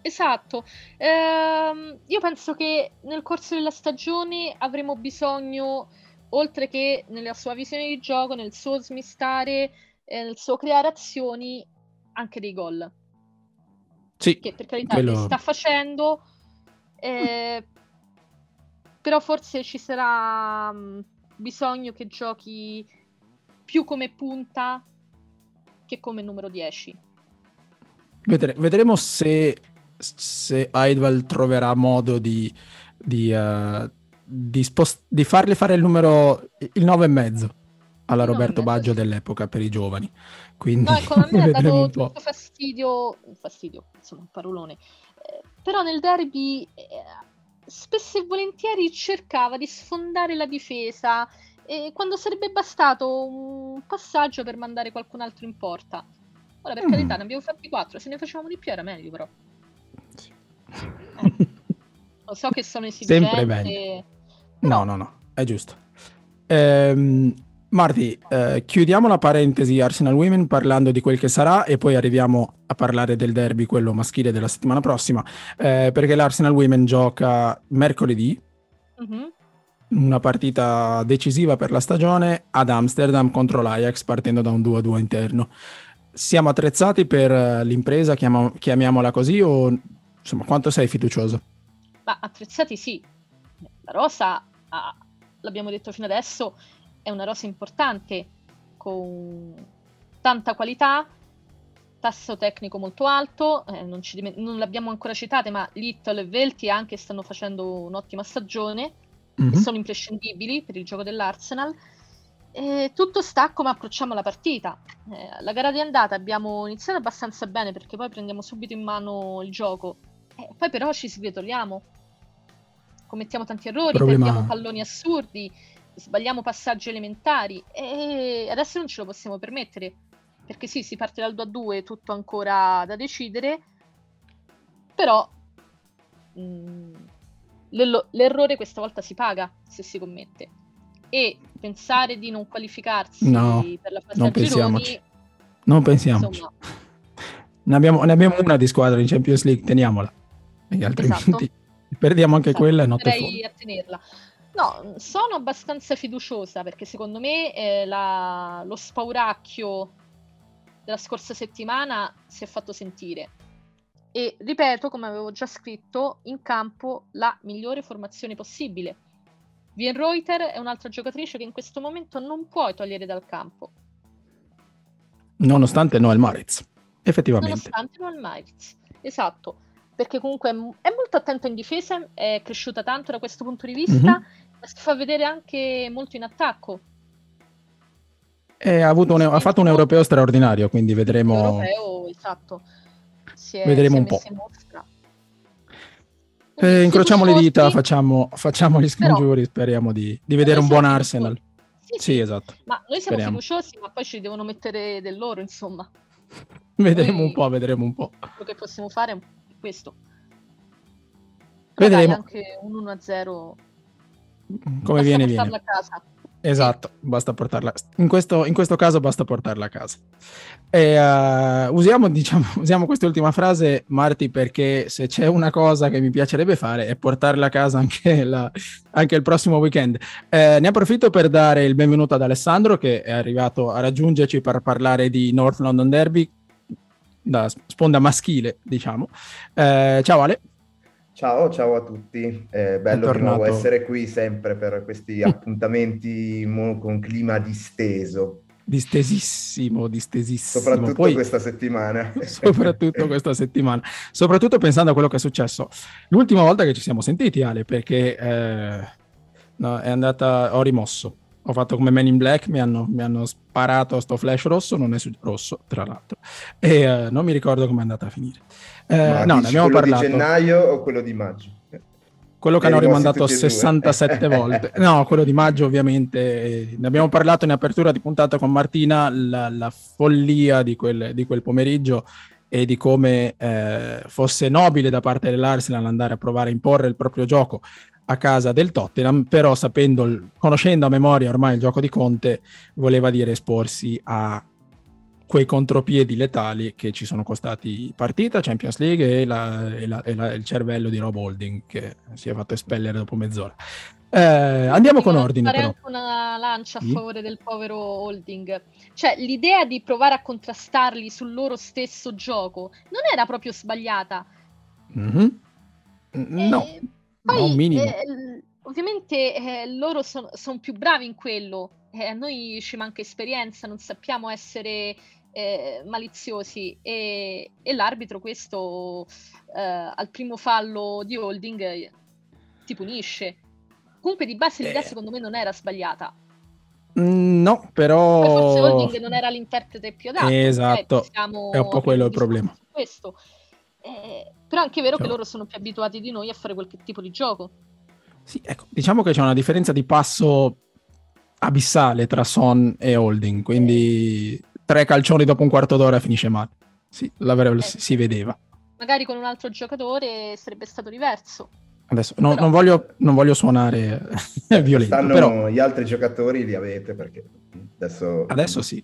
Esatto. Ehm, io penso che nel corso della stagione avremo bisogno, oltre che nella sua visione di gioco, nel suo smistare, eh, nel suo creare azioni, anche dei gol. Sì, che per carità quello... sta facendo, eh, però forse ci sarà mh, bisogno che giochi più come punta che come numero dieci. Vedre- vedremo se, se Aidval troverà modo di di, uh, di, spost- di farle fare il numero il nove e mezzo alla Roberto Baggio dell'epoca per i giovani. Quindi no, ecco, a me ha dato tutto fastidio, fastidio, insomma, un parolone. Eh, però nel derby eh, spesso e volentieri cercava di sfondare la difesa e eh, quando sarebbe bastato un passaggio per mandare qualcun altro in porta. Ora per mm. carità ne abbiamo fatti quattro, se ne facevamo di più era meglio però. Sì. Eh. Lo so che sono esigente. Sempre meglio. Però... No, no, no, è giusto. Ehm Marti, eh, chiudiamo la parentesi Arsenal Women parlando di quel che sarà e poi arriviamo a parlare del derby, quello maschile della settimana prossima, eh, perché l'Arsenal Women gioca mercoledì, mm-hmm. una partita decisiva per la stagione ad Amsterdam contro l'Ajax partendo da un due a due interno. Siamo attrezzati per l'impresa, chiam- chiamiamola così, o insomma quanto sei fiducioso? Ma attrezzati sì, la rosa, ah, l'abbiamo detto fino adesso, è una rosa importante con tanta qualità, tasso tecnico molto alto, eh, non, ci diment- non l'abbiamo ancora citate, ma Little e Velti anche stanno facendo un'ottima stagione mm-hmm. e sono imprescindibili per il gioco dell'Arsenal. E tutto sta come approcciamo la partita. Eh, la gara di andata abbiamo iniziato abbastanza bene perché poi prendiamo subito in mano il gioco, eh, poi però ci svietoliamo, commettiamo tanti errori, Problema... perdiamo palloni assurdi, sbagliamo passaggi elementari e adesso non ce lo possiamo permettere perché sì, si parte dal due a due, tutto ancora da decidere, però mh, l'errore questa volta si paga se si commette, e pensare di non qualificarsi no, per la fase non pensiamoci gironi, non pensiamoci insomma... ne, abbiamo, ne abbiamo una di squadra in Champions League, teniamola perché altrimenti esatto. perdiamo anche esatto. quella e notte fuori. A tenerla. No, sono abbastanza fiduciosa perché secondo me eh, la, lo spauracchio della scorsa settimana si è fatto sentire e ripeto, come avevo già scritto, in campo la migliore formazione possibile. Wienreuter è un'altra giocatrice che in questo momento non puoi togliere dal campo nonostante Noel Maritz, effettivamente nonostante Noel Maritz, esatto, perché comunque è molto attenta in difesa, è cresciuta tanto da questo punto di vista, mm-hmm. ma si fa vedere anche molto in attacco. E ha, avuto un, ha fatto un europeo straordinario, quindi vedremo... Europeo, esatto. Si è, vedremo si un po'. In eh, incrociamo le dita, facciamo, facciamo gli scongiuri, speriamo di, di vedere un buon Arsenal. Sì, sì, sì, esatto. Ma noi siamo speriamo. fiduciosi, ma poi ci devono mettere del loro, insomma. vedremo noi, un po', vedremo un po'. Quello che possiamo fare è un po'. Questo però vedremo, dai, anche un uno a zero come viene viene a casa. Esatto, basta portarla in questo, in questo caso basta portarla a casa e, uh, usiamo diciamo usiamo quest'ultima frase Marti perché se c'è una cosa che mi piacerebbe fare è portarla a casa anche, la, anche il prossimo weekend. Eh, ne approfitto per dare il benvenuto ad Alessandro che è arrivato a raggiungerci per parlare di North London Derby da sponda maschile, diciamo. Eh, ciao Ale. Ciao, ciao a tutti. È bello di nuovo essere qui sempre per questi appuntamenti con clima disteso. Distesissimo, distesissimo. Soprattutto Poi, questa settimana. Soprattutto questa settimana. Soprattutto pensando a quello che è successo l'ultima volta che ci siamo sentiti, Ale, perché... Eh... no, è andata, ho rimosso, ho fatto come Men in Black, mi hanno, mi hanno sparato sto flash rosso, non è su, rosso tra l'altro, e uh, non mi ricordo come è andata a finire. Eh, no, ne abbiamo parlato. Quello di gennaio o quello di maggio? Quello che hanno rimandato sessantasette volte. No, quello di maggio ovviamente. Ne abbiamo parlato in apertura di puntata con Martina, la, la follia di quel, di quel pomeriggio e di come eh, fosse nobile da parte dell'Arsenal andare a provare a imporre il proprio gioco a casa del Tottenham, però sapendo, conoscendo a memoria ormai il gioco di Conte, voleva dire esporsi a quei contropiedi letali che ci sono costati partita, Champions League e, la, e, la, e la, il cervello di Rob Holding che si è fatto espellere dopo mezz'ora. Eh, andiamo con ordine, però. Anche una lancia a favore mm? del povero Holding. Cioè, l'idea di provare a contrastarli sul loro stesso gioco non era proprio sbagliata. Mm-hmm. No, poi, no, minimo. Eh, ovviamente eh, loro sono son più bravi in quello. Eh, a noi ci manca esperienza, non sappiamo essere... Eh, maliziosi e, e l'arbitro questo eh, al primo fallo di Holding eh, ti punisce. Comunque di base l'idea eh. secondo me non era sbagliata. No, però poi forse Holding non era l'interprete più adatto. Esatto, eh, è un po' quello il problema questo. Eh, però anche è vero cioè. che loro sono più abituati di noi a fare quel tipo di gioco. Sì, ecco, diciamo che c'è una differenza di passo abissale tra Son e Holding, quindi eh. tre calcioni dopo un quarto d'ora finisce male. Sì, eh. si, si vedeva. Magari con un altro giocatore sarebbe stato diverso. Adesso non, però... non, voglio, non voglio suonare violento. Stanno però... Gli altri giocatori li avete perché adesso... Adesso sì.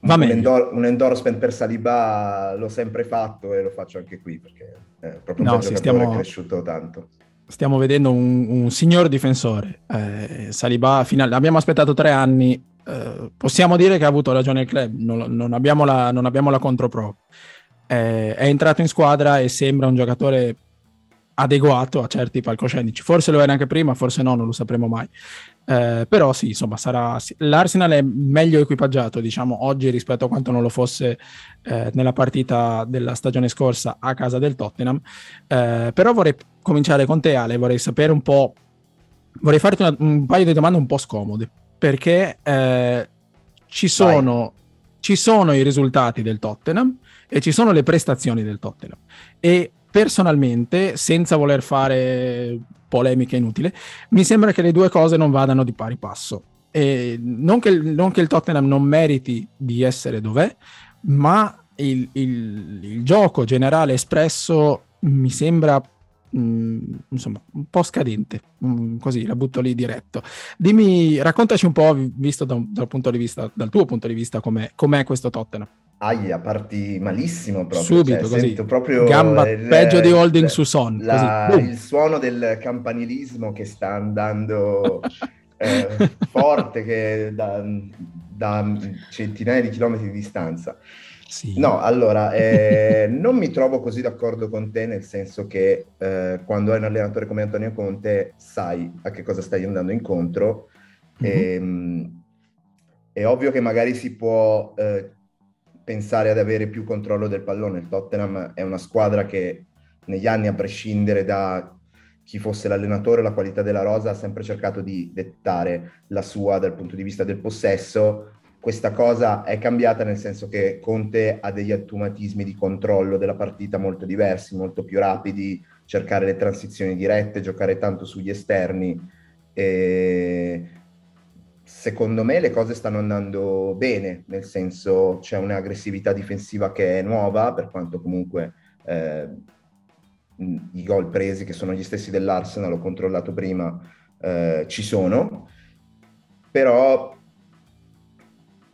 Va un, endor- un endorsement per Saliba l'ho sempre fatto e lo faccio anche qui perché è proprio un no, sì, giocatore stiamo... cresciuto tanto. Stiamo vedendo un, un signor difensore. Eh, Saliba, final... abbiamo aspettato tre anni. Eh, possiamo dire che ha avuto ragione il club, non, non abbiamo la, non abbiamo la controprova. Eh, è entrato in squadra e sembra un giocatore adeguato a certi palcoscenici. Forse lo era anche prima, forse no, non lo sapremo mai. Eh, però sì, insomma, sarà l'Arsenal è meglio equipaggiato, diciamo, oggi rispetto a quanto non lo fosse eh, nella partita della stagione scorsa a casa del Tottenham. Eh, però vorrei cominciare con te, Ale, vorrei sapere un po', vorrei farti una, un paio di domande un po' scomode. Perché eh, ci sono, ci sono i risultati del Tottenham e ci sono le prestazioni del Tottenham. E personalmente, senza voler fare polemiche inutili, mi sembra che le due cose non vadano di pari passo. E non, che, non che il Tottenham non meriti di essere dov'è, ma il, il, il gioco generale espresso mi sembra... Mm, insomma un po' scadente, mm, così la butto lì diretto. Dimmi, raccontaci un po', visto da, dal punto di vista, dal tuo punto di vista, com'è, com'è questo Tottenham. Aia, parti malissimo proprio subito, cioè, così proprio gamba il, peggio di Holding il, su Son la, così. Il suono del campanilismo che sta andando eh, forte che da, da centinaia di chilometri di distanza. Sì. No, allora, eh, non mi trovo così d'accordo con te, nel senso che eh, quando hai un allenatore come Antonio Conte sai a che cosa stai andando incontro. Mm-hmm. E, è ovvio che magari si può eh, pensare ad avere più controllo del pallone. Il Tottenham è una squadra che negli anni, a prescindere da chi fosse l'allenatore, la qualità della rosa, ha sempre cercato di dettare la sua dal punto di vista del possesso. Questa cosa è cambiata, nel senso che Conte ha degli automatismi di controllo della partita molto diversi, molto più rapidi, cercare le transizioni dirette, giocare tanto sugli esterni. E secondo me le cose stanno andando bene, nel senso c'è un'aggressività difensiva che è nuova, per quanto comunque eh, i gol presi, che sono gli stessi dell'Arsenal, l'ho controllato prima, eh, ci sono, però...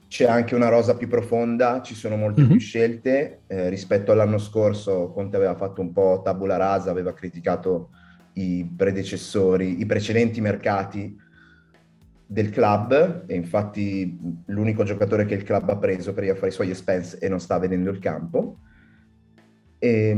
C'è anche una rosa più profonda, ci sono molte mm-hmm. più scelte. Eh, rispetto all'anno scorso Conte aveva fatto un po' tabula rasa, aveva criticato i predecessori, i precedenti mercati del club, e infatti l'unico giocatore che il club ha preso per fare i suoi expense e non sta vedendo il campo. E,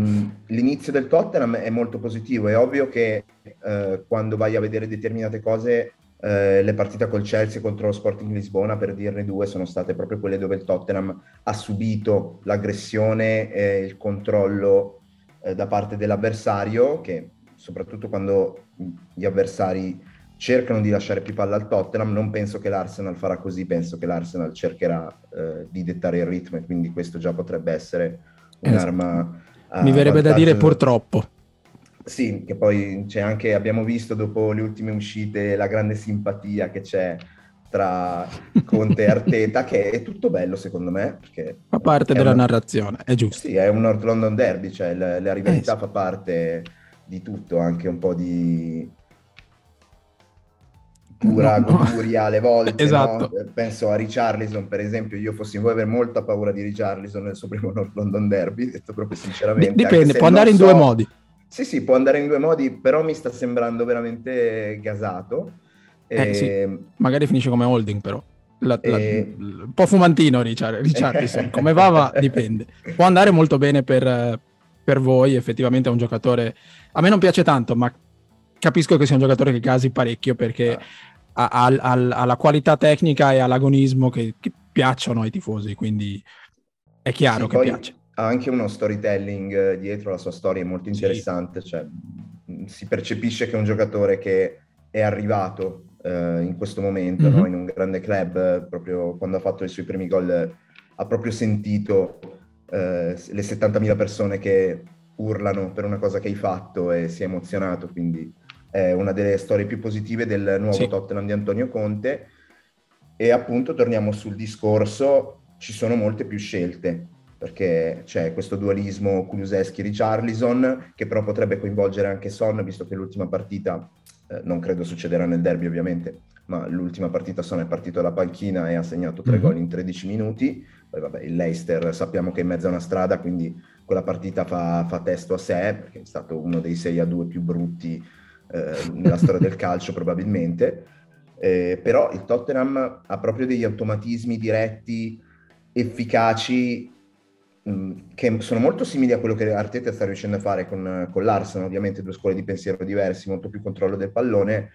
l'inizio del Tottenham è molto positivo, è ovvio che eh, quando vai a vedere determinate cose... Eh, le partite col Chelsea contro lo Sporting Lisbona, per dirne due, sono state proprio quelle dove il Tottenham ha subito l'aggressione e il controllo eh, da parte dell'avversario, che soprattutto quando gli avversari cercano di lasciare più palla al Tottenham. Non penso che l'Arsenal farà così, penso che l'Arsenal cercherà eh, di dettare il ritmo, e quindi questo già potrebbe essere un'arma. Esatto. Mi verrebbe da dire purtroppo. Sì, che poi c'è anche, abbiamo visto dopo le ultime uscite la grande simpatia che c'è tra Conte e Arteta, che è tutto bello secondo me, perché fa parte della una... narrazione, è giusto. Sì, è un North London Derby, cioè la, la rivalità eh, sì. fa parte di tutto, anche un po' di pura no, goduria no. alle volte. Esatto. No? Penso a Richarlison, per esempio. Io fossi in voi, aver molta paura di Richarlison nel suo primo North London Derby, detto proprio sinceramente. D- dipende, può andare in so... due modi. Sì, sì, può andare in due modi, però mi sta sembrando veramente gasato. Eh, eh, sì. Magari finisce come Holding, però la, eh, la, un po' fumantino Richard, Richarlison, come va va, dipende, può andare molto bene per, per voi, effettivamente è un giocatore, a me non piace tanto, ma capisco che sia un giocatore che gasi parecchio, perché ah. ha, ha, ha la qualità tecnica e ha l'agonismo che, che piacciono ai tifosi, quindi è chiaro sì, che piace. Ha anche uno storytelling dietro, la sua storia è molto interessante, sì. Cioè, si percepisce che è un giocatore che è arrivato in questo momento, mm-hmm. no? in un grande club, proprio quando ha fatto i suoi primi gol ha proprio sentito eh, le settantamila persone che urlano per una cosa che hai fatto e si è emozionato, quindi è una delle storie più positive del nuovo sì. Tottenham di Antonio Conte. E appunto torniamo sul discorso, ci sono molte più scelte, perché c'è questo dualismo Kulusevski-Richarlison, che però potrebbe coinvolgere anche Son, visto che l'ultima partita non credo succederà nel derby ovviamente, ma l'ultima partita Son è partito dalla panchina e ha segnato tre gol in tredici minuti, poi vabbè il Leicester sappiamo che è in mezzo a una strada, quindi quella partita fa, fa testo a sé, perché è stato uno dei sei a due più brutti eh, nella storia del calcio probabilmente, eh, però il Tottenham ha proprio degli automatismi diretti, efficaci, che sono molto simili a quello che Arteta sta riuscendo a fare con, con l'Arsenal, ovviamente due scuole di pensiero diversi, molto più controllo del pallone,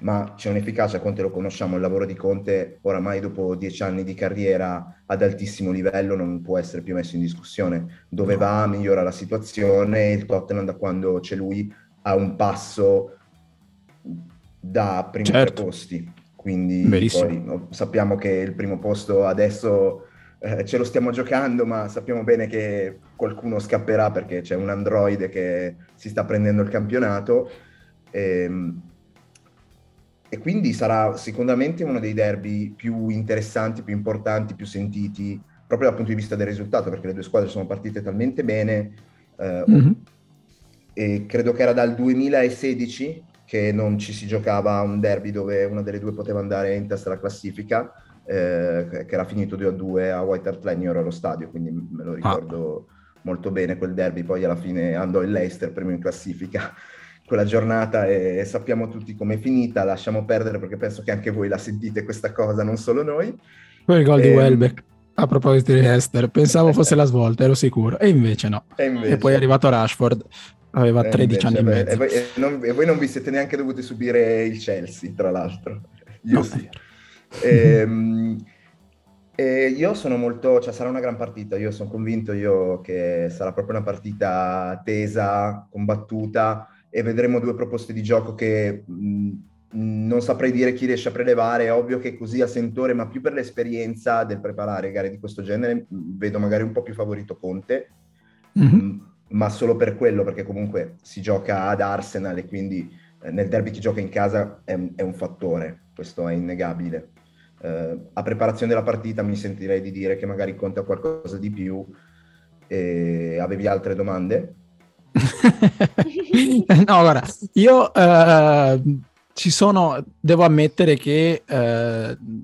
ma c'è un'efficacia, Conte lo conosciamo, il lavoro di Conte oramai dopo dieci anni di carriera ad altissimo livello non può essere più messo in discussione, dove va migliora la situazione, il Tottenham da quando c'è lui ha un passo da primi certo. tre posti, quindi poi, sappiamo che il primo posto adesso ce lo stiamo giocando, ma sappiamo bene che qualcuno scapperà perché c'è un androide che si sta prendendo il campionato, e, e quindi sarà sicuramente uno dei derby più interessanti, più importanti, più sentiti proprio dal punto di vista del risultato, perché le due squadre sono partite talmente bene eh, mm-hmm. e credo che era dal duemilasedici che non ci si giocava un derby dove una delle due poteva andare in testa alla classifica. Eh, che era finito due a due a White Hart Lane, io ero allo stadio, quindi me lo ricordo ah. molto bene quel derby, poi alla fine andò il Leicester primo in classifica quella giornata e, e sappiamo tutti com'è finita, lasciamo perdere perché penso che anche voi la sentite questa cosa, non solo noi. Poi il gol e... di Welbeck, a proposito di Leicester, pensavo fosse la svolta, ero sicuro, e invece no, e, invece... e poi è arrivato Rashford, aveva tredici invece, anni beh, e mezzo. E voi, e, non, e voi non vi siete neanche dovuti subire il Chelsea, tra l'altro io no, sì e, e io sono molto, cioè sarà una gran partita, io sono convinto io che sarà proprio una partita tesa, combattuta, e vedremo due proposte di gioco che mh, non saprei dire chi riesce a prelevare, è ovvio che così a sentore, ma più per l'esperienza del preparare gare di questo genere vedo magari un po' più favorito Conte, mm-hmm. mh, ma solo per quello, perché comunque si gioca ad Arsenal e quindi eh, nel derby chi gioca in casa è, è un fattore, questo è innegabile. Uh, a preparazione della partita mi sentirei di dire che magari conta qualcosa di più. E avevi altre domande? No, guarda, io uh, ci sono, devo ammettere che uh,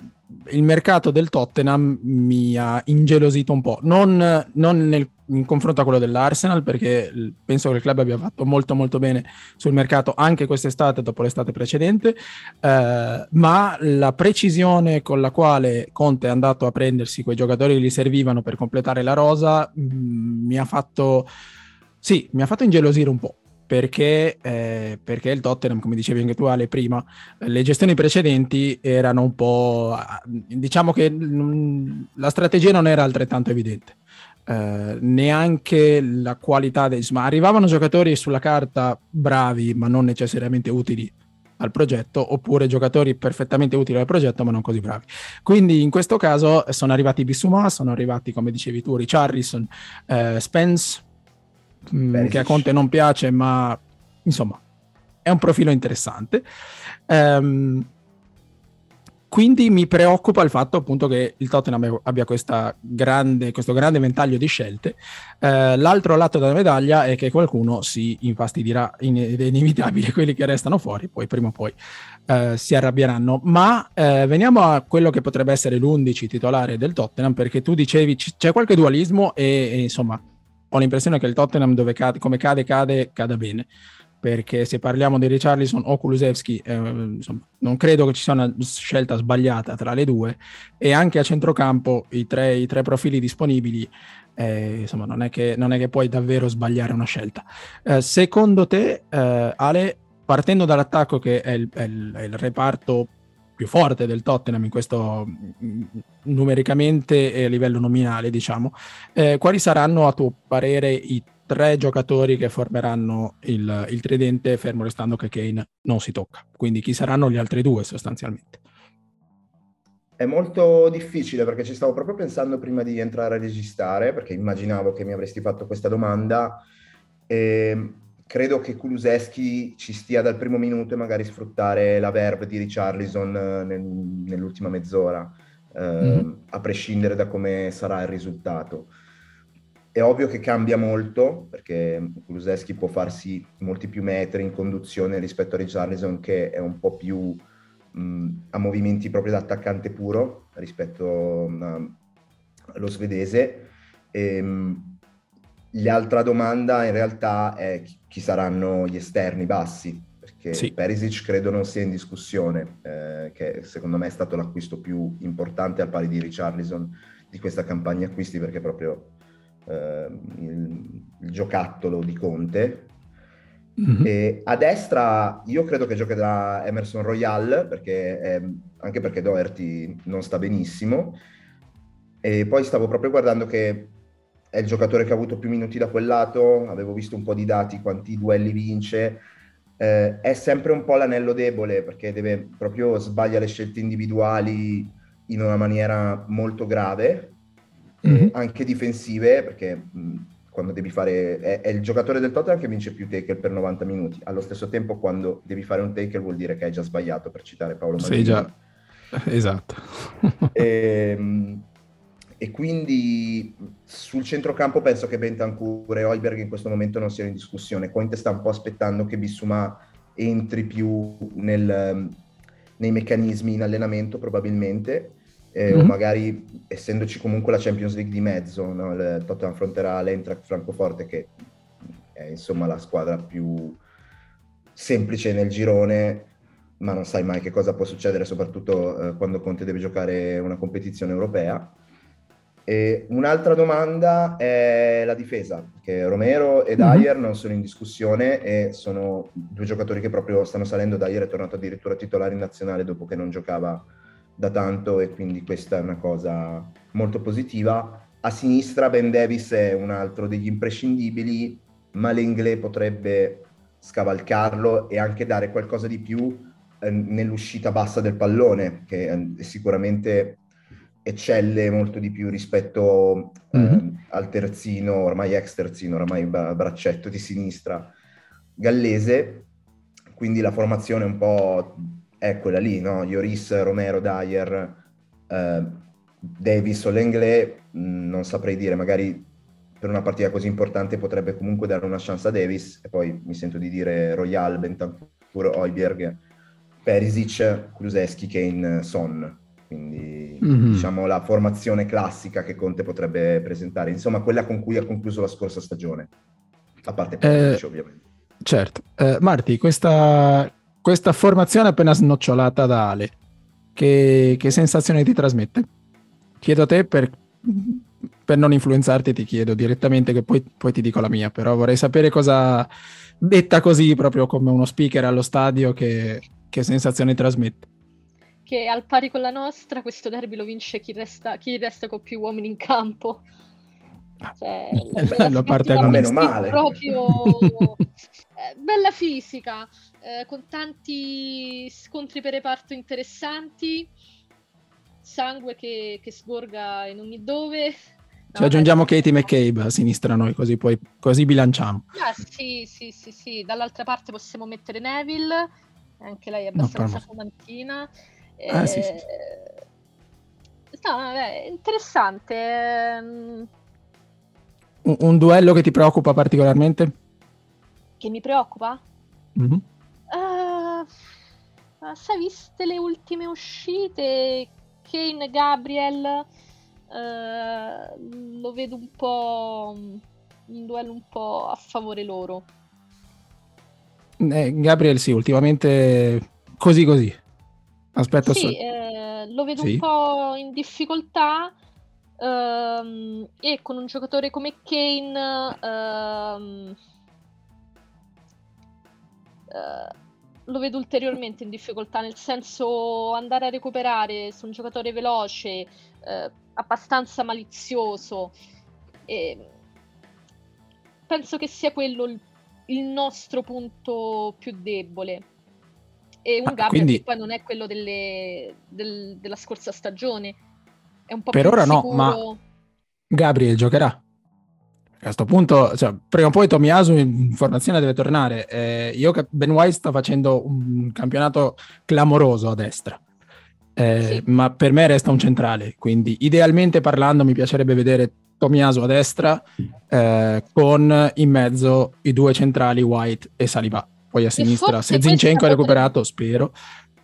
il mercato del Tottenham mi ha ingelosito un po', non, non nel, in confronto a quello dell'Arsenal, perché penso che il club abbia fatto molto molto bene sul mercato anche quest'estate dopo l'estate precedente, eh, ma la precisione con la quale Conte è andato a prendersi quei giocatori che gli servivano per completare la rosa mh, mi ha fatto sì, mi ha fatto ingelosire un po', perché, eh, perché il Tottenham, come dicevi anche tu Ale prima, le gestioni precedenti erano un po', diciamo che mh, la strategia non era altrettanto evidente. Uh, neanche la qualità dei, ma arrivavano giocatori sulla carta bravi ma non necessariamente utili al progetto, oppure giocatori perfettamente utili al progetto ma non così bravi. Quindi in questo caso sono arrivati Bissouma, sono arrivati, come dicevi tu, Richarlison, eh, Spence, mh, che a Conte non piace, ma insomma è un profilo interessante. Ehm, quindi mi preoccupa il fatto appunto che il Tottenham abbia questa grande, questo grande ventaglio di scelte. Eh, l'altro lato della medaglia è che qualcuno si infastidirà, in- ed è inevitabile, quelli che restano fuori poi prima o poi eh, si arrabbieranno. Ma eh, veniamo a quello che potrebbe essere l'undici titolare del Tottenham, perché tu dicevi c- c'è qualche dualismo e, e insomma ho l'impressione che il Tottenham dove cade, come cade cade, cada bene. Perché se parliamo di Richarlison o Kulusevski, eh, insomma, non credo che ci sia una scelta sbagliata tra le due, e anche a centrocampo i tre, i tre profili disponibili, eh, insomma non è, che, non è che puoi davvero sbagliare una scelta. Eh, secondo te, eh, Ale, partendo dall'attacco che è il, è, il, è il reparto più forte del Tottenham in questo, numericamente e a livello nominale diciamo, eh, quali saranno a tuo parere i tre giocatori che formeranno il, il tridente, fermo restando che Kane non si tocca? Quindi chi saranno gli altri due sostanzialmente? È molto difficile, perché ci stavo proprio pensando prima di entrare a registrare, perché immaginavo che mi avresti fatto questa domanda. E credo che Kulusevski ci stia dal primo minuto e magari sfruttare la verve di Richarlison nel, nell'ultima mezz'ora, mm-hmm. eh, a prescindere da come sarà il risultato. È ovvio che cambia molto, perché Kulusevski può farsi molti più metri in conduzione rispetto a Richarlison, che è un po' più mh, a movimenti proprio da attaccante puro rispetto mh, allo svedese. E, mh, l'altra domanda in realtà è chi, chi saranno gli esterni bassi, perché sì. Perisic credo non sia in discussione, eh, che secondo me è stato l'acquisto più importante al pari di Richarlison di questa campagna acquisti, perché proprio... Uh, il, il giocattolo di Conte. Mm-hmm. E a destra io credo che giocherà Emerson Royal, perché è, anche perché Doherty non sta benissimo, e poi stavo proprio guardando che è il giocatore che ha avuto più minuti da quel lato, avevo visto un po' di dati, quanti duelli vince, eh, è sempre un po' l'anello debole, perché deve proprio sbaglia le scelte individuali in una maniera molto grave. Mm-hmm. Anche difensive, perché mh, quando devi fare è, è il giocatore del Tottenham che vince più tackle per novanta minuti, allo stesso tempo quando devi fare un tackle vuol dire che hai già sbagliato, per citare Paolo Maldini. Sì, già, esatto. e, e quindi sul centrocampo penso che Bentancur e Højbjerg in questo momento non siano in discussione. Conte sta un po' aspettando che Bissouma entri più nel, nei meccanismi in allenamento probabilmente. Eh, mm-hmm. O magari, essendoci comunque la Champions League di mezzo, no? Il Tottenham affronterà l'Eintracht Francoforte, che è insomma la squadra più semplice nel girone, ma non sai mai che cosa può succedere, soprattutto eh, quando Conte deve giocare una competizione europea. E un'altra domanda è la difesa, perché Romero e mm-hmm. Dyer non sono in discussione, e sono due giocatori che proprio stanno salendo. Dyer è tornato addirittura titolare in nazionale dopo che non giocava da tanto, e quindi questa è una cosa molto positiva. A sinistra Ben Davis è un altro degli imprescindibili, ma Lenglet potrebbe scavalcarlo e anche dare qualcosa di più eh, nell'uscita bassa del pallone, che eh, sicuramente eccelle molto di più rispetto eh, mm-hmm. al terzino, ormai ex terzino, ormai braccetto di sinistra gallese. Quindi la formazione è un po' è quella lì, no? Lloris, Romero, Dyer, eh, Davis o Lenglet, non saprei dire, magari per una partita così importante potrebbe comunque dare una chance a Davis, e poi mi sento di dire Royal, Bentancur, Højbjerg, Perisic, Kulusevski, Kane, Son. Quindi mm-hmm. diciamo la formazione classica che Conte potrebbe presentare, insomma quella con cui ha concluso la scorsa stagione, a parte Perisic eh, ovviamente. Certo. Eh, Marti, questa... Questa formazione appena snocciolata da Ale, che, che sensazione ti trasmette? Chiedo a te, per, per non influenzarti ti chiedo direttamente, che poi, poi ti dico la mia, però vorrei sapere cosa, detta così proprio come uno speaker allo stadio, che, che sensazione trasmette. Che al pari con la nostra questo derby lo vince chi resta, chi resta con più uomini in campo. cioè, la parte meno male proprio eh, bella fisica, eh, con tanti scontri per reparto interessanti, sangue che, che sgorga in ogni dove. No, ci aggiungiamo Katie McCabe a sinistra noi, così poi così bilanciamo. Ah, sì, sì, sì, sì. Dall'altra parte possiamo mettere Neville, anche lei è abbastanza comantina. No, eh, eh, sì, sì. No, vabbè, interessante. Un, un duello che ti preoccupa particolarmente? Che mi preoccupa? Mm-hmm. Uh, sai, viste le ultime uscite, Kane, Gabriel... Uh, lo vedo un po' un duello un po' a favore loro. eh, Gabriel sì, ultimamente così così aspetta sì, so- eh, lo vedo sì. un po' in difficoltà, uh, e con un giocatore come Kane uh, uh, lo vedo ulteriormente in difficoltà, nel senso, andare a recuperare su un giocatore veloce, eh, abbastanza malizioso, e penso che sia quello il, il nostro punto più debole, e un ah, Gabriel quindi... che poi non è quello delle, del, della scorsa stagione, è un po' per più ora sicuro. No, ma Gabriel giocherà a questo punto, cioè, prima o poi Tomiyasu in formazione deve tornare. Eh, io Ben White sta facendo un campionato clamoroso a destra, eh, sì. ma per me resta un centrale, quindi idealmente parlando mi piacerebbe vedere Tomiyasu a destra, eh, con in mezzo i due centrali White e Saliba, poi a sinistra se Zinchenko ha recuperato, potrebbe...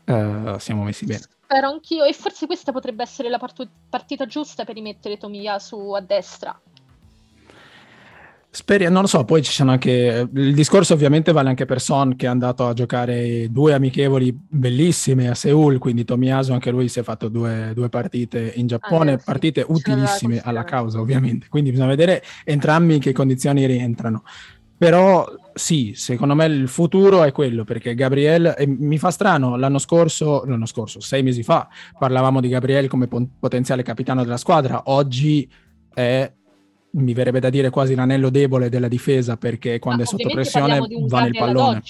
spero, eh, siamo messi bene. Spero anch'io, e forse questa potrebbe essere la part- partita giusta per rimettere Tomiyasu a destra. Speri- non lo so, poi ci sono anche... Il discorso ovviamente vale anche per Son, che è andato a giocare due amichevoli bellissime a Seoul, quindi Tomiyasu anche lui si è fatto due, due partite in Giappone, ah, sì, partite utilissime alla causa ovviamente, quindi bisogna vedere entrambi in che condizioni rientrano. Però sì, secondo me il futuro è quello, perché Gabriel, e mi fa strano, l'anno scorso, l'anno scorso, sei mesi fa, parlavamo di Gabriel come pot- potenziale capitano della squadra, oggi è... mi verrebbe da dire quasi l'anello debole della difesa, perché quando ma è sotto pressione vale Gabriel il pallone.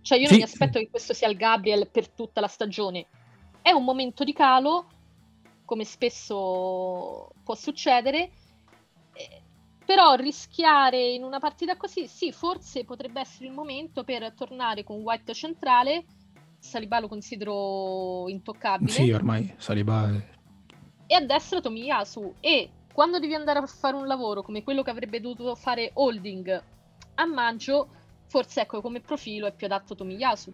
Cioè io sì. non mi aspetto che questo sia il Gabriel per tutta la stagione. È un momento di calo, come spesso può succedere, però rischiare in una partita così, sì, forse potrebbe essere il momento per tornare con White centrale. Saliba lo considero intoccabile. Sì, ormai Saliba... È... E a destra Tomiyasu, e... Quando devi andare a fare un lavoro come quello che avrebbe dovuto fare Holding a maggio, forse ecco come profilo è più adatto Tomiyasu.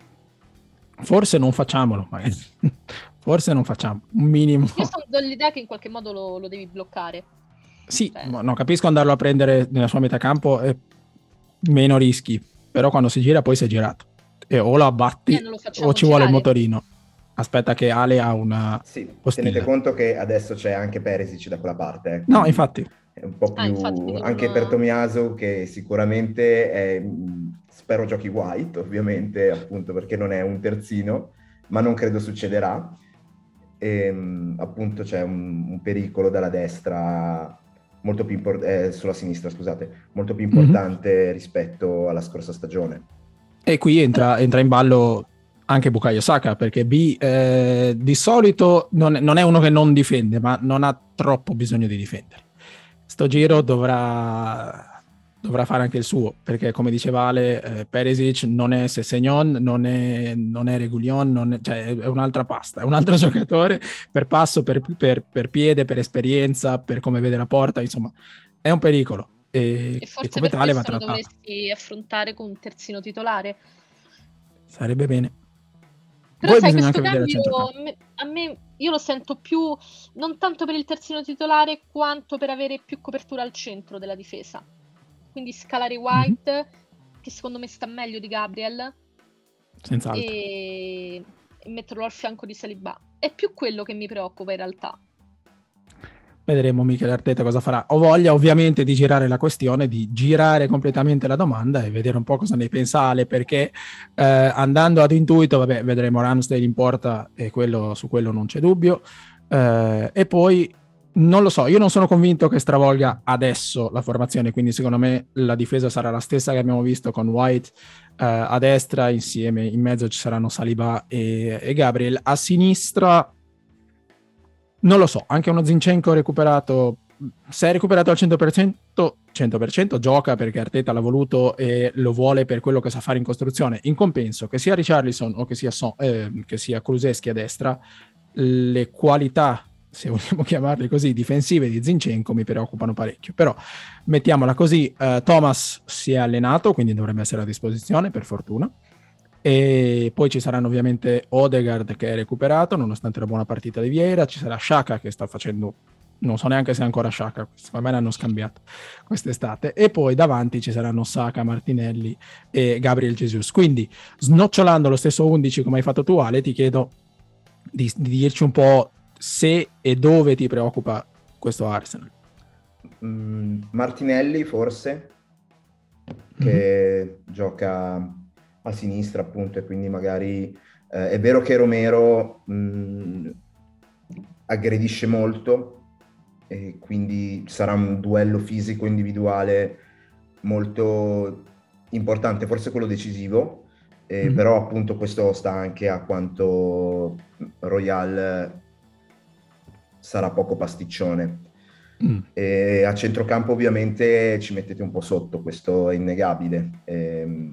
Forse non facciamolo, magari. Forse non facciamo, un minimo. Io sono dell'idea che in qualche modo lo, lo devi bloccare. Sì, cioè. No, capisco andarlo a prendere nella sua metà campo, e meno rischi, però quando si gira poi si è girato. E o lo abbatti eh, lo o ci girare. Vuole il motorino. Aspetta che Ale ha una sì, postilla. Tenete conto che adesso c'è anche Perisic da quella parte, eh, no infatti è un po' più ah, infatti, anche una... per Tomiyasu, che sicuramente è, spero giochi White ovviamente, appunto perché non è un terzino, ma non credo succederà, e, appunto c'è un, un pericolo dalla destra molto più impor- eh, sulla sinistra scusate molto più importante mm-hmm. rispetto alla scorsa stagione, e qui entra, entra in ballo anche Bukayo Saka, perché B eh, di solito non, non è uno che non difende, ma non ha troppo bisogno di difendere. Sto giro dovrà, dovrà fare anche il suo, perché come diceva Ale, eh, Perisic non è Sessegnon, non è, non è Reguilon, non è, cioè è un'altra pasta, è un altro giocatore per passo, per, per, per piede, per esperienza, per come vede la porta, insomma è un pericolo. E, e forse e come per tale va trattato. Dovresti affrontare con un terzino titolare. Sarebbe bene. Però sai, questo cambio a me, io lo sento più non tanto per il terzino titolare quanto per avere più copertura al centro della difesa, quindi scalare White mm-hmm. che secondo me sta meglio di Gabriel, senz'altro, e... e metterlo al fianco di Saliba, è più quello che mi preoccupa in realtà. Vedremo Mikel Arteta cosa farà. Ho voglia ovviamente di girare la questione, di girare completamente la domanda e vedere un po' cosa ne pensa Ale, perché eh, andando ad intuito, vabbè, vedremo Ramsdale in porta e quello, su quello non c'è dubbio, eh, e poi non lo so, io non sono convinto che stravolga adesso la formazione, quindi secondo me la difesa sarà la stessa che abbiamo visto con White eh, a destra, insieme in mezzo ci saranno Saliba e, e Gabriel, a sinistra non lo so, anche uno Zinchenko recuperato, se è recuperato al cento per cento, cento per cento gioca perché Arteta l'ha voluto e lo vuole per quello che sa fare in costruzione. In compenso, che sia Richarlison o che sia, Son, eh, che sia Kulusevski a destra, le qualità, se vogliamo chiamarle così, difensive di Zinchenko mi preoccupano parecchio, però mettiamola così. eh, Thomas si è allenato, quindi dovrebbe essere a disposizione per fortuna, e poi ci saranno ovviamente Odegaard che è recuperato nonostante la buona partita di Vieira, ci sarà Sciacca che sta facendo, non so neanche se è ancora Sciacca, secondo me l'hanno scambiato quest'estate, e poi davanti ci saranno Saka, Martinelli e Gabriel Jesus. Quindi snocciolando lo stesso undici come hai fatto tu Ale, ti chiedo di, di dirci un po' se e dove ti preoccupa questo Arsenal. Mm, Martinelli forse, che mm-hmm. gioca a sinistra appunto, e quindi magari eh, è vero che Romero mh, aggredisce molto e quindi sarà un duello fisico individuale molto importante, forse quello decisivo. Eh, mm-hmm. Però appunto questo sta anche a quanto Royal sarà poco pasticcione. Mm. E a centrocampo ovviamente ci mettete un po' sotto, questo è innegabile. E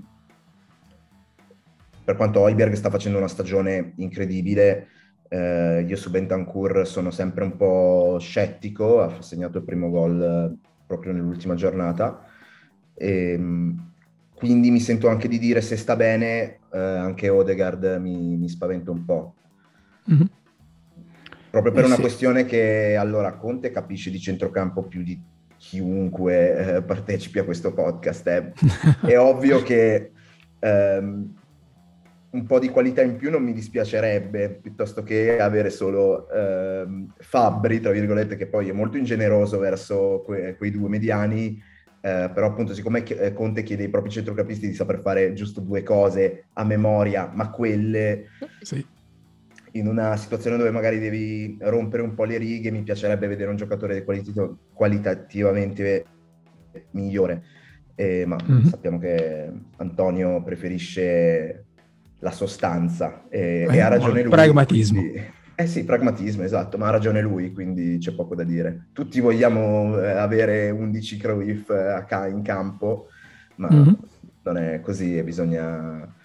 per quanto Højbjerg sta facendo una stagione incredibile, eh, io su Bentancur sono sempre un po' scettico, ha segnato il primo gol proprio nell'ultima giornata, e quindi mi sento anche di dire, se sta bene, eh, anche Odegaard mi, mi spaventa un po'. Mm-hmm. Proprio per eh una sì. questione che, allora, Conte capisce di centrocampo più di chiunque eh, partecipi a questo podcast. Eh. È ovvio che ehm, un po' di qualità in più non mi dispiacerebbe, piuttosto che avere solo ehm, Fabbri, tra virgolette, che poi è molto ingeneroso verso que- quei due mediani, eh, però appunto siccome ch- Conte chiede ai propri centrocampisti di saper fare giusto due cose a memoria, ma quelle... Sì. In una situazione dove magari devi rompere un po' le righe, mi piacerebbe vedere un giocatore qualit- qualitativamente migliore, eh, ma mm-hmm. sappiamo che Antonio preferisce la sostanza e, eh, e ha ragione lui. Pragmatismo. Quindi... Eh sì, pragmatismo, esatto, ma ha ragione lui, quindi c'è poco da dire. Tutti vogliamo avere undici Cruyff in campo, ma mm-hmm. non è così e bisogna...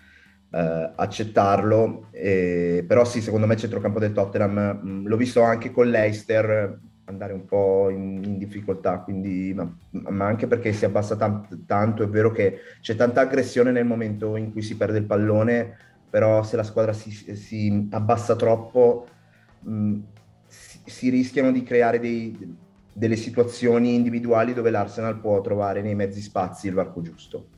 Uh, accettarlo, eh, però sì, secondo me il centrocampo del Tottenham mh, l'ho visto anche con Leicester andare un po' in, in difficoltà, quindi, ma, ma anche perché si abbassa tant- tanto, è vero che c'è tanta aggressione nel momento in cui si perde il pallone, però se la squadra si, si abbassa troppo mh, si, si rischiano di creare dei, delle situazioni individuali dove l'Arsenal può trovare nei mezzi spazi il varco giusto.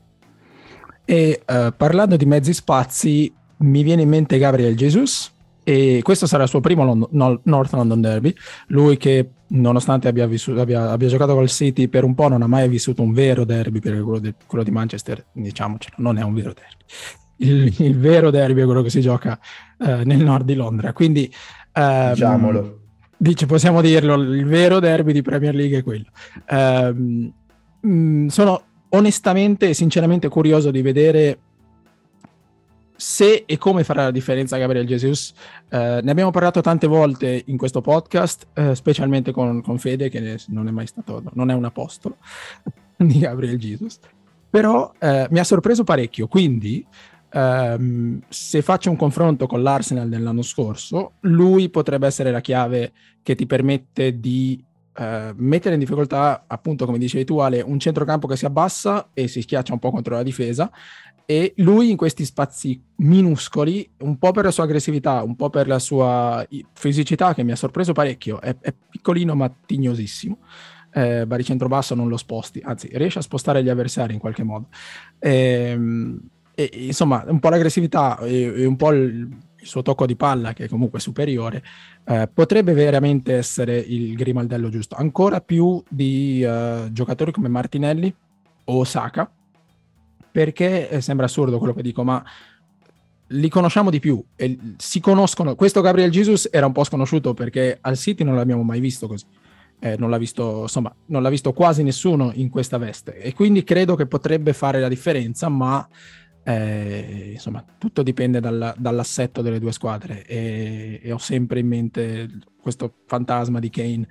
E uh, parlando di mezzi spazi, mi viene in mente Gabriel Jesus, e questo sarà il suo primo Lond- no- North London Derby. Lui che, nonostante abbia, vissuto, abbia, abbia giocato col City per un po', non ha mai vissuto un vero derby, perché quello, de- quello di Manchester, diciamocelo, non è un vero derby. Il, il vero derby è quello che si gioca uh, nel nord di Londra, quindi... Uh, Diciamolo. Dice, possiamo dirlo, il vero derby di Premier League è quello. Uh, mh, sono... onestamente e sinceramente curioso di vedere se e come farà la differenza Gabriel Jesus. Eh, ne abbiamo parlato tante volte in questo podcast, eh, specialmente con, con Fede, che ne, non è mai stato, non è un apostolo di Gabriel Jesus, però eh, mi ha sorpreso parecchio, quindi ehm, se faccio un confronto con l'Arsenal dell'anno scorso, lui potrebbe essere la chiave che ti permette di Uh, mettere in difficoltà, appunto come dicevi tu Ale, un centrocampo che si abbassa e si schiaccia un po' contro la difesa, e lui in questi spazi minuscoli, un po' per la sua aggressività, un po' per la sua fisicità, che mi ha sorpreso parecchio, è, è piccolino ma tignosissimo, eh, baricentro basso non lo sposti, anzi riesce a spostare gli avversari in qualche modo, ehm, e, insomma un po' l'aggressività e, e un po' il il suo tocco di palla, che è comunque superiore, eh, potrebbe veramente essere il grimaldello giusto, ancora più di eh, giocatori come Martinelli o Saka, perché eh, sembra assurdo quello che dico, ma li conosciamo di più e si conoscono. Questo Gabriel Jesus era un po' sconosciuto perché al City non l'abbiamo mai visto così, eh, non l'ha visto, insomma, non l'ha visto quasi nessuno in questa veste, e quindi credo che potrebbe fare la differenza, ma eh, insomma tutto dipende dal, dall'assetto delle due squadre, e, e ho sempre in mente questo fantasma di Kane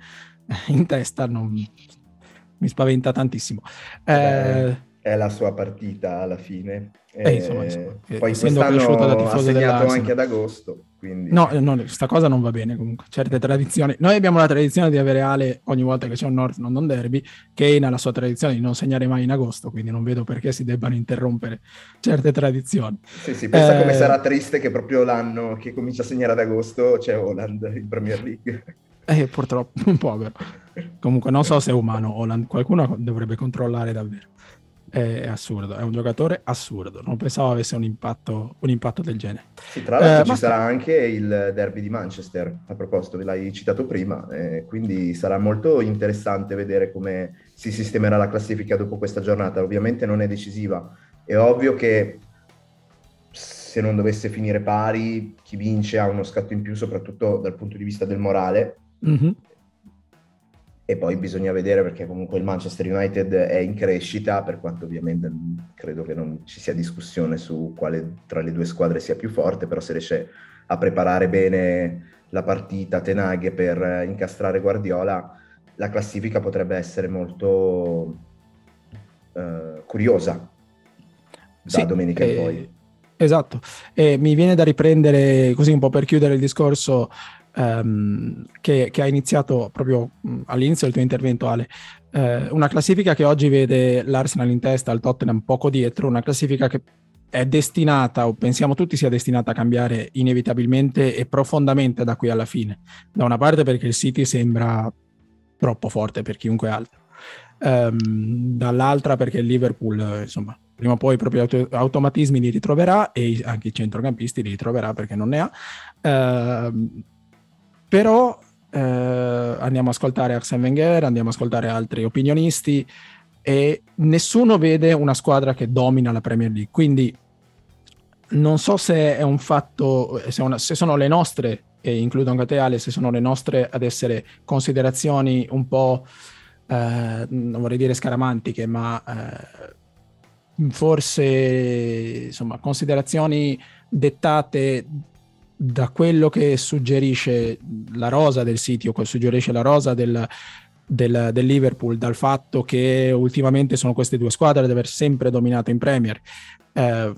in testa, non, mi spaventa tantissimo. Eh, è la sua partita alla fine. Eh, insomma, insomma, poi quest'anno da ha segnato anche ad agosto, quindi... no, no, sta cosa non va bene comunque, certe tradizioni. Noi abbiamo la tradizione di avere Ale ogni volta che c'è un North London Derby. Kane ha la sua tradizione di non segnare mai in agosto, quindi non vedo perché si debbano interrompere certe tradizioni. Sì, sì, pensa eh... come sarà triste che proprio l'anno che comincia a segnare ad agosto c'è Haaland in Premier League. Eh, purtroppo, un povero. Comunque non so se è umano Haaland, qualcuno dovrebbe controllare davvero. È assurdo, è un giocatore assurdo, non pensavo avesse un impatto, un impatto del genere. Sì, tra l'altro eh, ci ma... sarà anche il derby di Manchester, a proposito, ve l'hai citato prima, eh, quindi sarà molto interessante vedere come si sistemerà la classifica dopo questa giornata. Ovviamente non è decisiva, è ovvio che se non dovesse finire pari chi vince ha uno scatto in più, soprattutto dal punto di vista del morale. Mm-hmm. E poi bisogna vedere, perché comunque il Manchester United è in crescita, per quanto ovviamente credo che non ci sia discussione su quale tra le due squadre sia più forte, però se riesce a preparare bene la partita Ten Hag per incastrare Guardiola, la classifica potrebbe essere molto eh, curiosa da sì, domenica eh, in poi. Esatto, e mi viene da riprendere così un po' per chiudere il discorso Che, che ha iniziato proprio all'inizio del tuo intervento, Ale, eh, una classifica che oggi vede l'Arsenal in testa, il Tottenham poco dietro, una classifica che è destinata, o pensiamo tutti sia destinata, a cambiare inevitabilmente e profondamente da qui alla fine, da una parte perché il City sembra troppo forte per chiunque altro, eh, dall'altra perché il Liverpool, insomma, prima o poi i propri auto- automatismi li ritroverà, e anche i centrocampisti li ritroverà perché non ne ha. eh, Però eh, andiamo ad ascoltare Arsène Wenger, andiamo ad ascoltare altri opinionisti, e nessuno vede una squadra che domina la Premier League. Quindi non so se è un fatto, se, una, se sono le nostre, e includo anche te Ale, se sono le nostre ad essere considerazioni un po', eh, non vorrei dire scaramantiche, ma eh, forse insomma considerazioni dettate da quello che suggerisce la rosa del sito, che suggerisce la rosa del, del, del Liverpool, dal fatto che ultimamente sono queste due squadre ad aver sempre dominato in Premier, eh,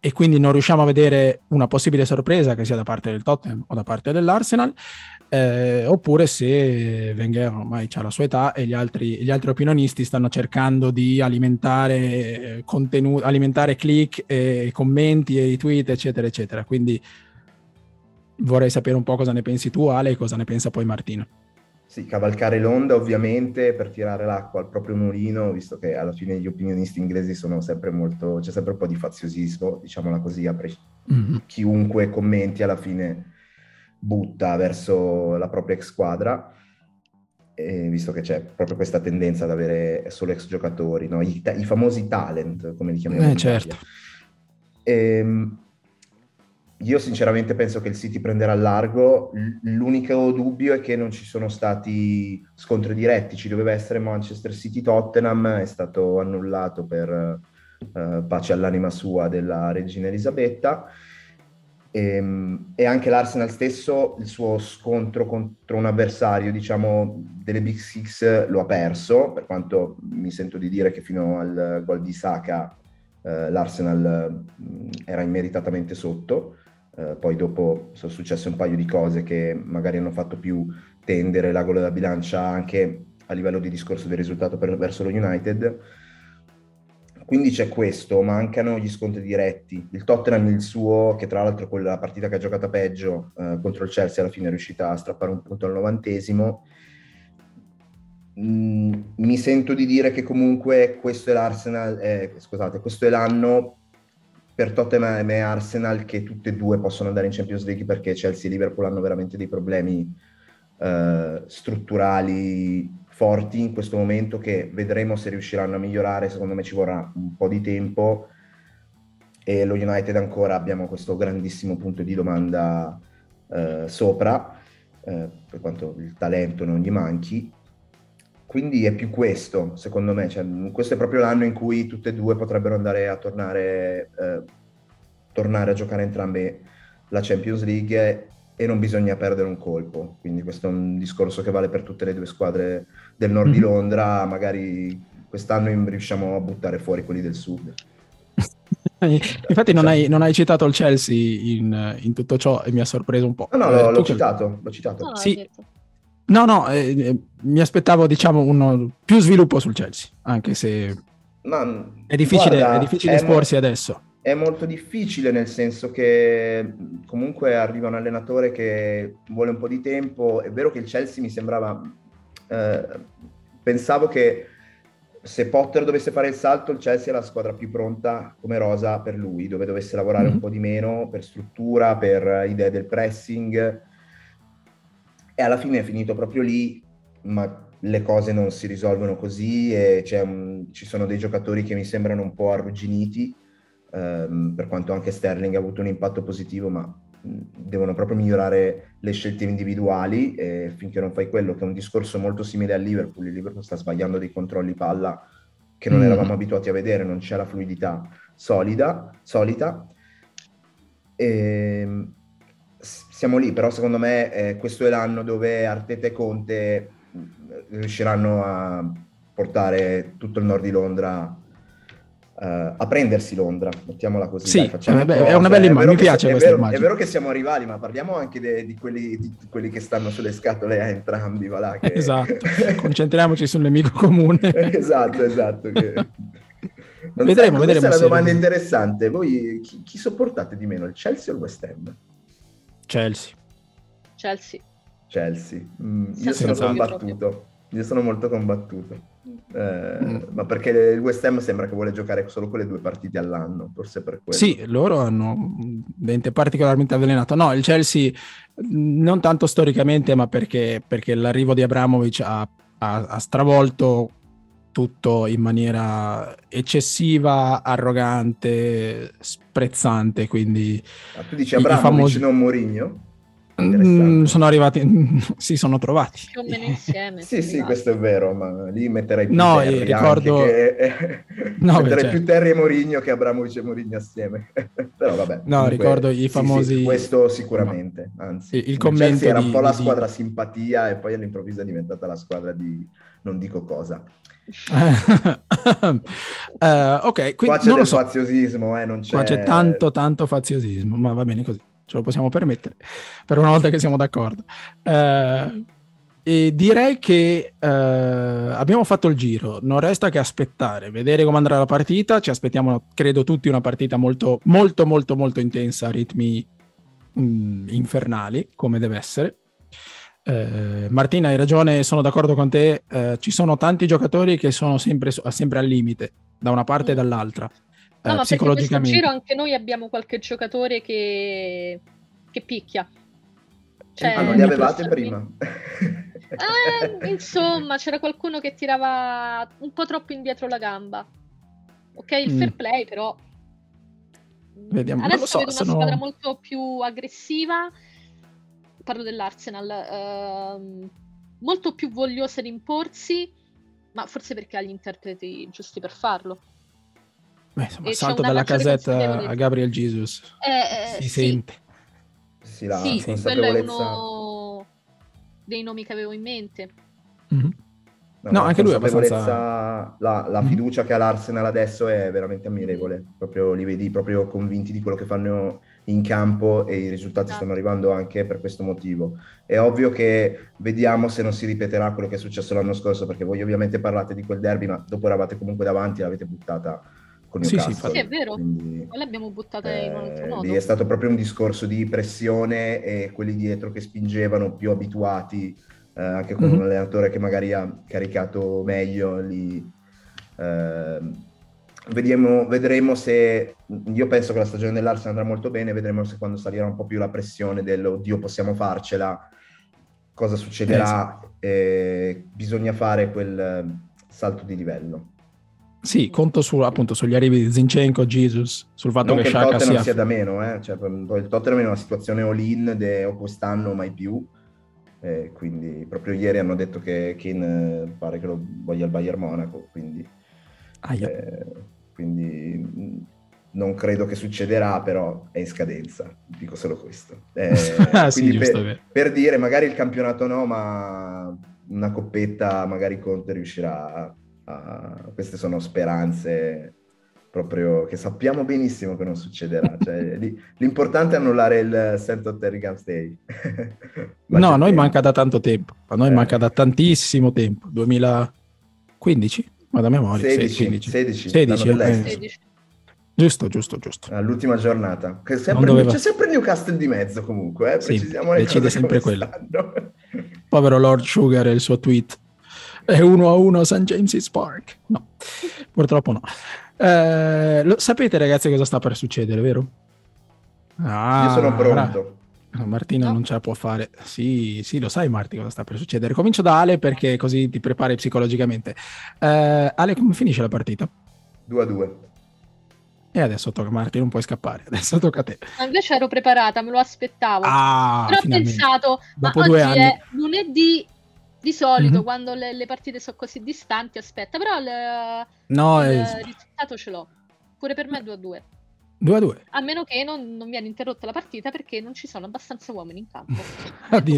e quindi non riusciamo a vedere una possibile sorpresa che sia da parte del Tottenham o da parte dell'Arsenal, eh, oppure se Wenger ormai ha la sua età e gli altri, gli altri opinionisti stanno cercando di alimentare contenuti, alimentare click e commenti e tweet eccetera eccetera. Quindi vorrei sapere un po' cosa ne pensi tu, Ale, e cosa ne pensa poi Martino. Sì, cavalcare l'onda ovviamente per tirare l'acqua al proprio mulino, visto che alla fine gli opinionisti inglesi sono sempre molto, c'è sempre un po' di faziosismo, diciamola così, a pre- mm-hmm. chiunque commenti alla fine butta verso la propria ex squadra, e visto che c'è proprio questa tendenza ad avere solo ex giocatori, no? I, ta- i famosi talent, come li chiamiamo. Eh, certo. Ehm... Io sinceramente penso che il City prenderà a largo. L'unico dubbio è che non ci sono stati scontri diretti, ci doveva essere Manchester City-Tottenham, è stato annullato per eh, pace all'anima sua della regina Elisabetta, e, e anche l'Arsenal stesso il suo scontro contro un avversario, diciamo, delle Big Six lo ha perso, per quanto mi sento di dire che fino al gol di Saka eh, l'Arsenal era immeritatamente sotto. Uh, poi dopo sono successe un paio di cose che magari hanno fatto più tendere la gola da bilancia anche a livello di discorso del risultato per, verso lo United, quindi c'è questo, mancano gli scontri diretti. Il Tottenham, il suo, che tra l'altro con la partita che ha giocata peggio uh, contro il Chelsea alla fine è riuscita a strappare un punto al novantesimo, mm, mi sento di dire che comunque questo è l'Arsenal, eh, scusate, questo è l'anno per Tottenham e Arsenal che tutte e due possono andare in Champions League, perché Chelsea e Liverpool hanno veramente dei problemi eh, strutturali forti in questo momento, che vedremo se riusciranno a migliorare. Secondo me ci vorrà un po' di tempo, e lo United ancora abbiamo questo grandissimo punto di domanda eh, sopra, eh, per quanto il talento non gli manchi. Quindi è più questo, secondo me. Cioè, questo è proprio l'anno in cui tutte e due potrebbero andare a tornare, eh, tornare a giocare entrambe la Champions League, e non bisogna perdere un colpo. Quindi questo è un discorso che vale per tutte le due squadre del nord mm-hmm. di Londra. Magari quest'anno riusciamo a buttare fuori quelli del sud. Infatti non hai, non hai citato il Chelsea in, in tutto ciò, e mi ha sorpreso un po'. No, no, eh, l'ho, l'ho citato, l'ho citato. No, sì. No, no, eh, mi aspettavo, diciamo, uno più sviluppo sul Chelsea, anche se Ma, è difficile, guarda, è difficile è esporsi mo- adesso. È molto difficile, nel senso che comunque arriva un allenatore che vuole un po' di tempo. È vero che il Chelsea mi sembrava... Eh, pensavo che se Potter dovesse fare il salto, il Chelsea è la squadra più pronta come rosa per lui, dove dovesse lavorare mm-hmm. un po' di meno per struttura, per idee del pressing, e alla fine è finito proprio lì, ma le cose non si risolvono così, e c'è un, ci sono dei giocatori che mi sembrano un po' arrugginiti, ehm, per quanto anche Sterling ha avuto un impatto positivo, ma devono proprio migliorare le scelte individuali, e finché non fai quello, che è un discorso molto simile al Liverpool. Il Liverpool sta sbagliando dei controlli palla che non mm. eravamo abituati a vedere, non c'è la fluidità solida, solita, e siamo lì. Però secondo me eh, questo è l'anno dove Arteta e Conte riusciranno a portare tutto il nord di Londra Uh, a prendersi Londra, mettiamola così. Sì, dai, be- è una bella immagine, mi piace questa immagine. È vero che siamo rivali, ma parliamo anche de- di, quelli, di quelli che stanno sulle scatole a entrambi, va là, che... Esatto, concentriamoci sul nemico comune. Esatto, esatto. Che... Non vedremo, vedremo. Questa è una domanda interessante. Voi chi, chi sopportate di meno, il Chelsea o il West Ham? Chelsea. Chelsea. Chelsea. Mm, io sono combattuto. Io sono molto combattuto. Eh, mm. Ma perché il West Ham sembra che vuole giocare solo quelle due partite all'anno, forse per quello. Sì, loro hanno un dente particolarmente avvelenato. No, il Chelsea non tanto storicamente, ma perché, perché l'arrivo di Abramovich ha, ha, ha stravolto tutto in maniera eccessiva, arrogante, sprezzante. Quindi ah, tu dici Abramovich, famosi... non Mourinho? Mm, sono arrivati, si sono trovati più o meno insieme. Sì, sì, questo è vero, ma lì metterei più no, Terry ricordo... che... no, metterei beh, più certo. Terry e Mourinho che Abramovich e Mourinho assieme. Però vabbè. No, comunque, ricordo i famosi sì, sì, questo sicuramente, no. Anzi, il, il commento di, era un po' la squadra di... simpatia, e poi all'improvviso è diventata la squadra di non dico cosa. uh, ok, quindi qua c'è non del so. faziosismo, eh, non c'è... Qua c'è tanto tanto faziosismo, ma va bene così. Ce lo possiamo permettere, per una volta che siamo d'accordo. Eh, e direi che eh, abbiamo fatto il giro, non resta che aspettare, vedere come andrà la partita. Ci aspettiamo, credo tutti, una partita molto, molto, molto, molto intensa, a ritmi mh, infernali, come deve essere. Eh, Martina, hai ragione, sono d'accordo con te, eh, ci sono tanti giocatori che sono sempre, sempre al limite, da una parte e dall'altra. No, eh, ma perché in questo giro anche noi abbiamo qualche giocatore che, che picchia. Cioè, ah, non li avevate prima? Eh, insomma, c'era qualcuno che tirava un po' troppo indietro la gamba. Ok, il mm. fair play, però... Vediamo. Adesso lo so, vedo sono... una squadra molto più aggressiva, parlo dell'Arsenal, ehm, molto più vogliosa di imporsi, ma forse perché ha gli interpreti giusti per farlo. Beh, insomma, salto dalla casetta a Gabriel Jesus eh, eh, si sì. sente sì, la sì, consapevolezza. Quello è uno dei nomi che avevo in mente. Mm-hmm. No, no, anche lui è abbastanza... la, la fiducia mm-hmm. che ha l'Arsenal adesso è veramente ammirevole, proprio li vedi proprio convinti di quello che fanno in campo, e i risultati ah. stanno arrivando anche per questo motivo. È ovvio che vediamo se non si ripeterà quello che è successo l'anno scorso, perché voi ovviamente parlate di quel derby, ma dopo eravate comunque davanti e l'avete buttata. Sì, sì, sì, è vero, quindi l'abbiamo buttata eh, in un altro modo. Lì è stato proprio un discorso di pressione, e quelli dietro che spingevano, più abituati, eh, anche con mm-hmm. un allenatore che magari ha caricato meglio lì. Eh, vediamo, vedremo se, io penso che la stagione dell'Arsenal andrà molto bene, vedremo se quando salirà un po' più la pressione dell'oddio possiamo farcela, cosa succederà, eh, bisogna fare quel salto di livello. Sì, conto su, appunto sugli arrivi di Zinchenko, Jesus, sul fatto non che, che Sciacca sia... il Tottenham sia da meno, eh? Cioè, il Tottenham è una situazione all-in de, o quest'anno mai più, eh, quindi proprio ieri hanno detto che Kane pare che lo voglia il Bayern Monaco, quindi, eh, quindi non credo che succederà, però è in scadenza, dico solo questo, eh, sì, quindi giusto, per, per dire magari il campionato no, ma una coppetta magari Conte riuscirà a, a... queste sono speranze proprio che sappiamo benissimo che non succederà, cioè, li, l'importante è annullare il centottesimo Games Day. No, noi manca da tanto tempo, a noi eh. manca da tantissimo tempo, duemilaquindici, ma da memoria, sedici, sedici, sedici, sedici, sedici. Giusto, giusto, giusto. All'ultima giornata, che sempre, doveva... c'è sempre Newcastle di mezzo comunque, eh? Precisiamo sì, le decide cose sempre quella. Povero Lord Sugar e il suo tweet. È uno a uno Saint James's Park. No, purtroppo no. Eh, lo, sapete ragazzi cosa sta per succedere, vero? Ah, io sono pronto. Ra- Martino no. non ce la può fare. Sì, sì, lo sai Marti cosa sta per succedere. Comincio da Ale perché così ti prepari psicologicamente. Eh, Ale, come finisce la partita? due a due. E adesso tocca Marti, non puoi scappare. Adesso tocca a te. Ma invece ero preparata, me lo aspettavo. Ah, però finalmente. Ho pensato, dopo ma due oggi anni. È lunedì. Di solito mm-hmm. quando le, le partite sono così distanti aspetta, però le, no, il è... risultato ce l'ho. Pure per me è due a due. A meno che non, non viene interrotta la partita perché non ci sono abbastanza uomini in campo.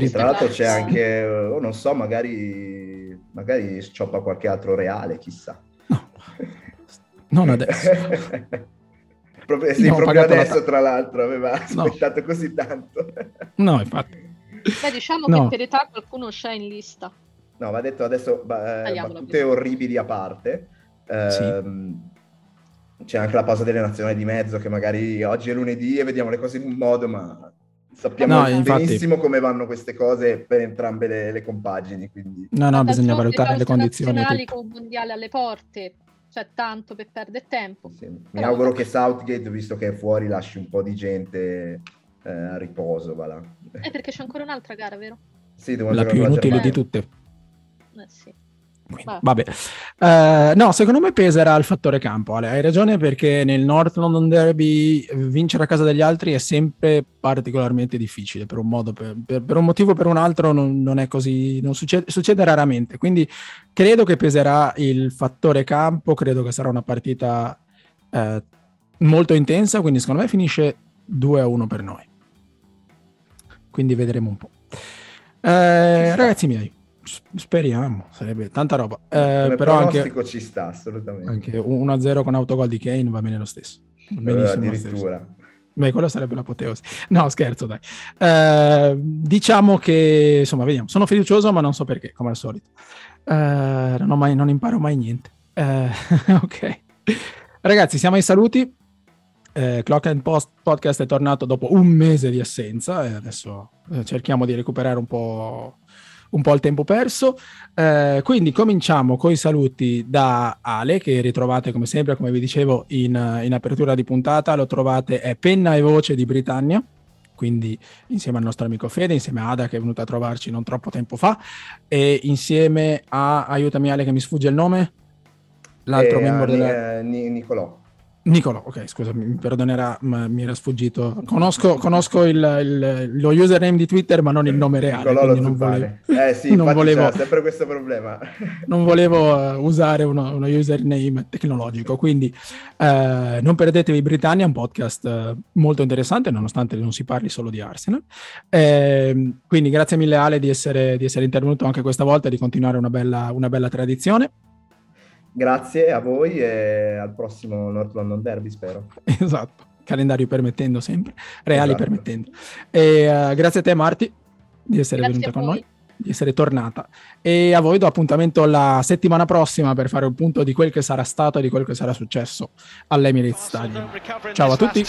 Tra l'altro c'è anche, oh, non so, magari magari scioppa qualche altro Reale, chissà. No. Non adesso. proprio, sì, no, proprio adesso, la... tra l'altro, aveva aspettato no. così tanto. No, infatti. Beh, diciamo no. che per età qualcuno c'è in lista. No, va detto adesso, ba- battute orribili a parte. Ehm, sì. C'è anche la pausa delle nazioni di mezzo, che magari oggi è lunedì e vediamo le cose in un modo, ma sappiamo no, benissimo infatti... come vanno queste cose per entrambe le, le compagini. Quindi. No, no, bisogna valutare le condizioni. Con il mondiale alle porte, cioè tanto per perdere tempo. Sì. Mi Però... auguro che Southgate, visto che è fuori, lasci un po' di gente... a riposo, va là. Eh, perché c'è ancora un'altra gara, vero? Sì, la più inutile di tutte. Eh, sì. Quindi, vabbè. Uh, no, secondo me peserà il fattore campo, Ale. Hai ragione, perché nel North London Derby vincere a casa degli altri è sempre particolarmente difficile, per un modo, per, per, per un motivo o per un altro non, non è così, non succede, succede raramente. Quindi credo che peserà il fattore campo, credo che sarà una partita eh, molto intensa, quindi secondo me finisce due a uno per noi. Quindi vedremo un po'. Eh, ragazzi miei, speriamo, sarebbe tanta roba. Eh, però anche ci sta assolutamente. Anche uno a zero con autogol di Kane va bene lo stesso. Benissimo, eh, addirittura. Lo stesso. Beh, quello sarebbe l'apoteosi. No, scherzo, dai. Eh, diciamo che, insomma, vediamo. Sono fiducioso, ma non so perché, come al solito. Eh, non, ho mai, non imparo mai niente. Eh, ok. Ragazzi, siamo ai saluti. Eh, Clock and Post Podcast è tornato dopo un mese di assenza e adesso eh, cerchiamo di recuperare un po', un po' il tempo perso, eh, quindi cominciamo coi saluti da Ale, che ritrovate come sempre, come vi dicevo in, in apertura di puntata, lo trovate, è penna e voce di Britannia, quindi insieme al nostro amico Fede, insieme a Ada che è venuta a trovarci non troppo tempo fa e insieme a, aiutami Ale che mi sfugge il nome, l'altro eh, membro eh, della... Ni- Nicolò Nicolò, ok, scusa, mi perdonerà, ma mi era sfuggito. Conosco, conosco il, il, lo username di Twitter, ma non il nome reale. Nicolò lo non volevo, eh sì, non volevo, c'è sempre questo problema. Non volevo usare uno, uno username tecnologico, quindi eh, non perdetevi Britannia, un podcast molto interessante, nonostante non si parli solo di Arsenal. Eh, quindi grazie mille Ale di essere, di essere intervenuto anche questa volta e di continuare una bella, una bella tradizione. Grazie a voi e al prossimo North London Derby, spero. Esatto, calendario permettendo sempre, reali esatto. permettendo. E, uh, grazie a te Marti di essere grazie venuta con noi, di essere tornata. E a voi do appuntamento la settimana prossima per fare un punto di quel che sarà stato e di quel che sarà successo all'Emirates Stadium. Ciao a tutti.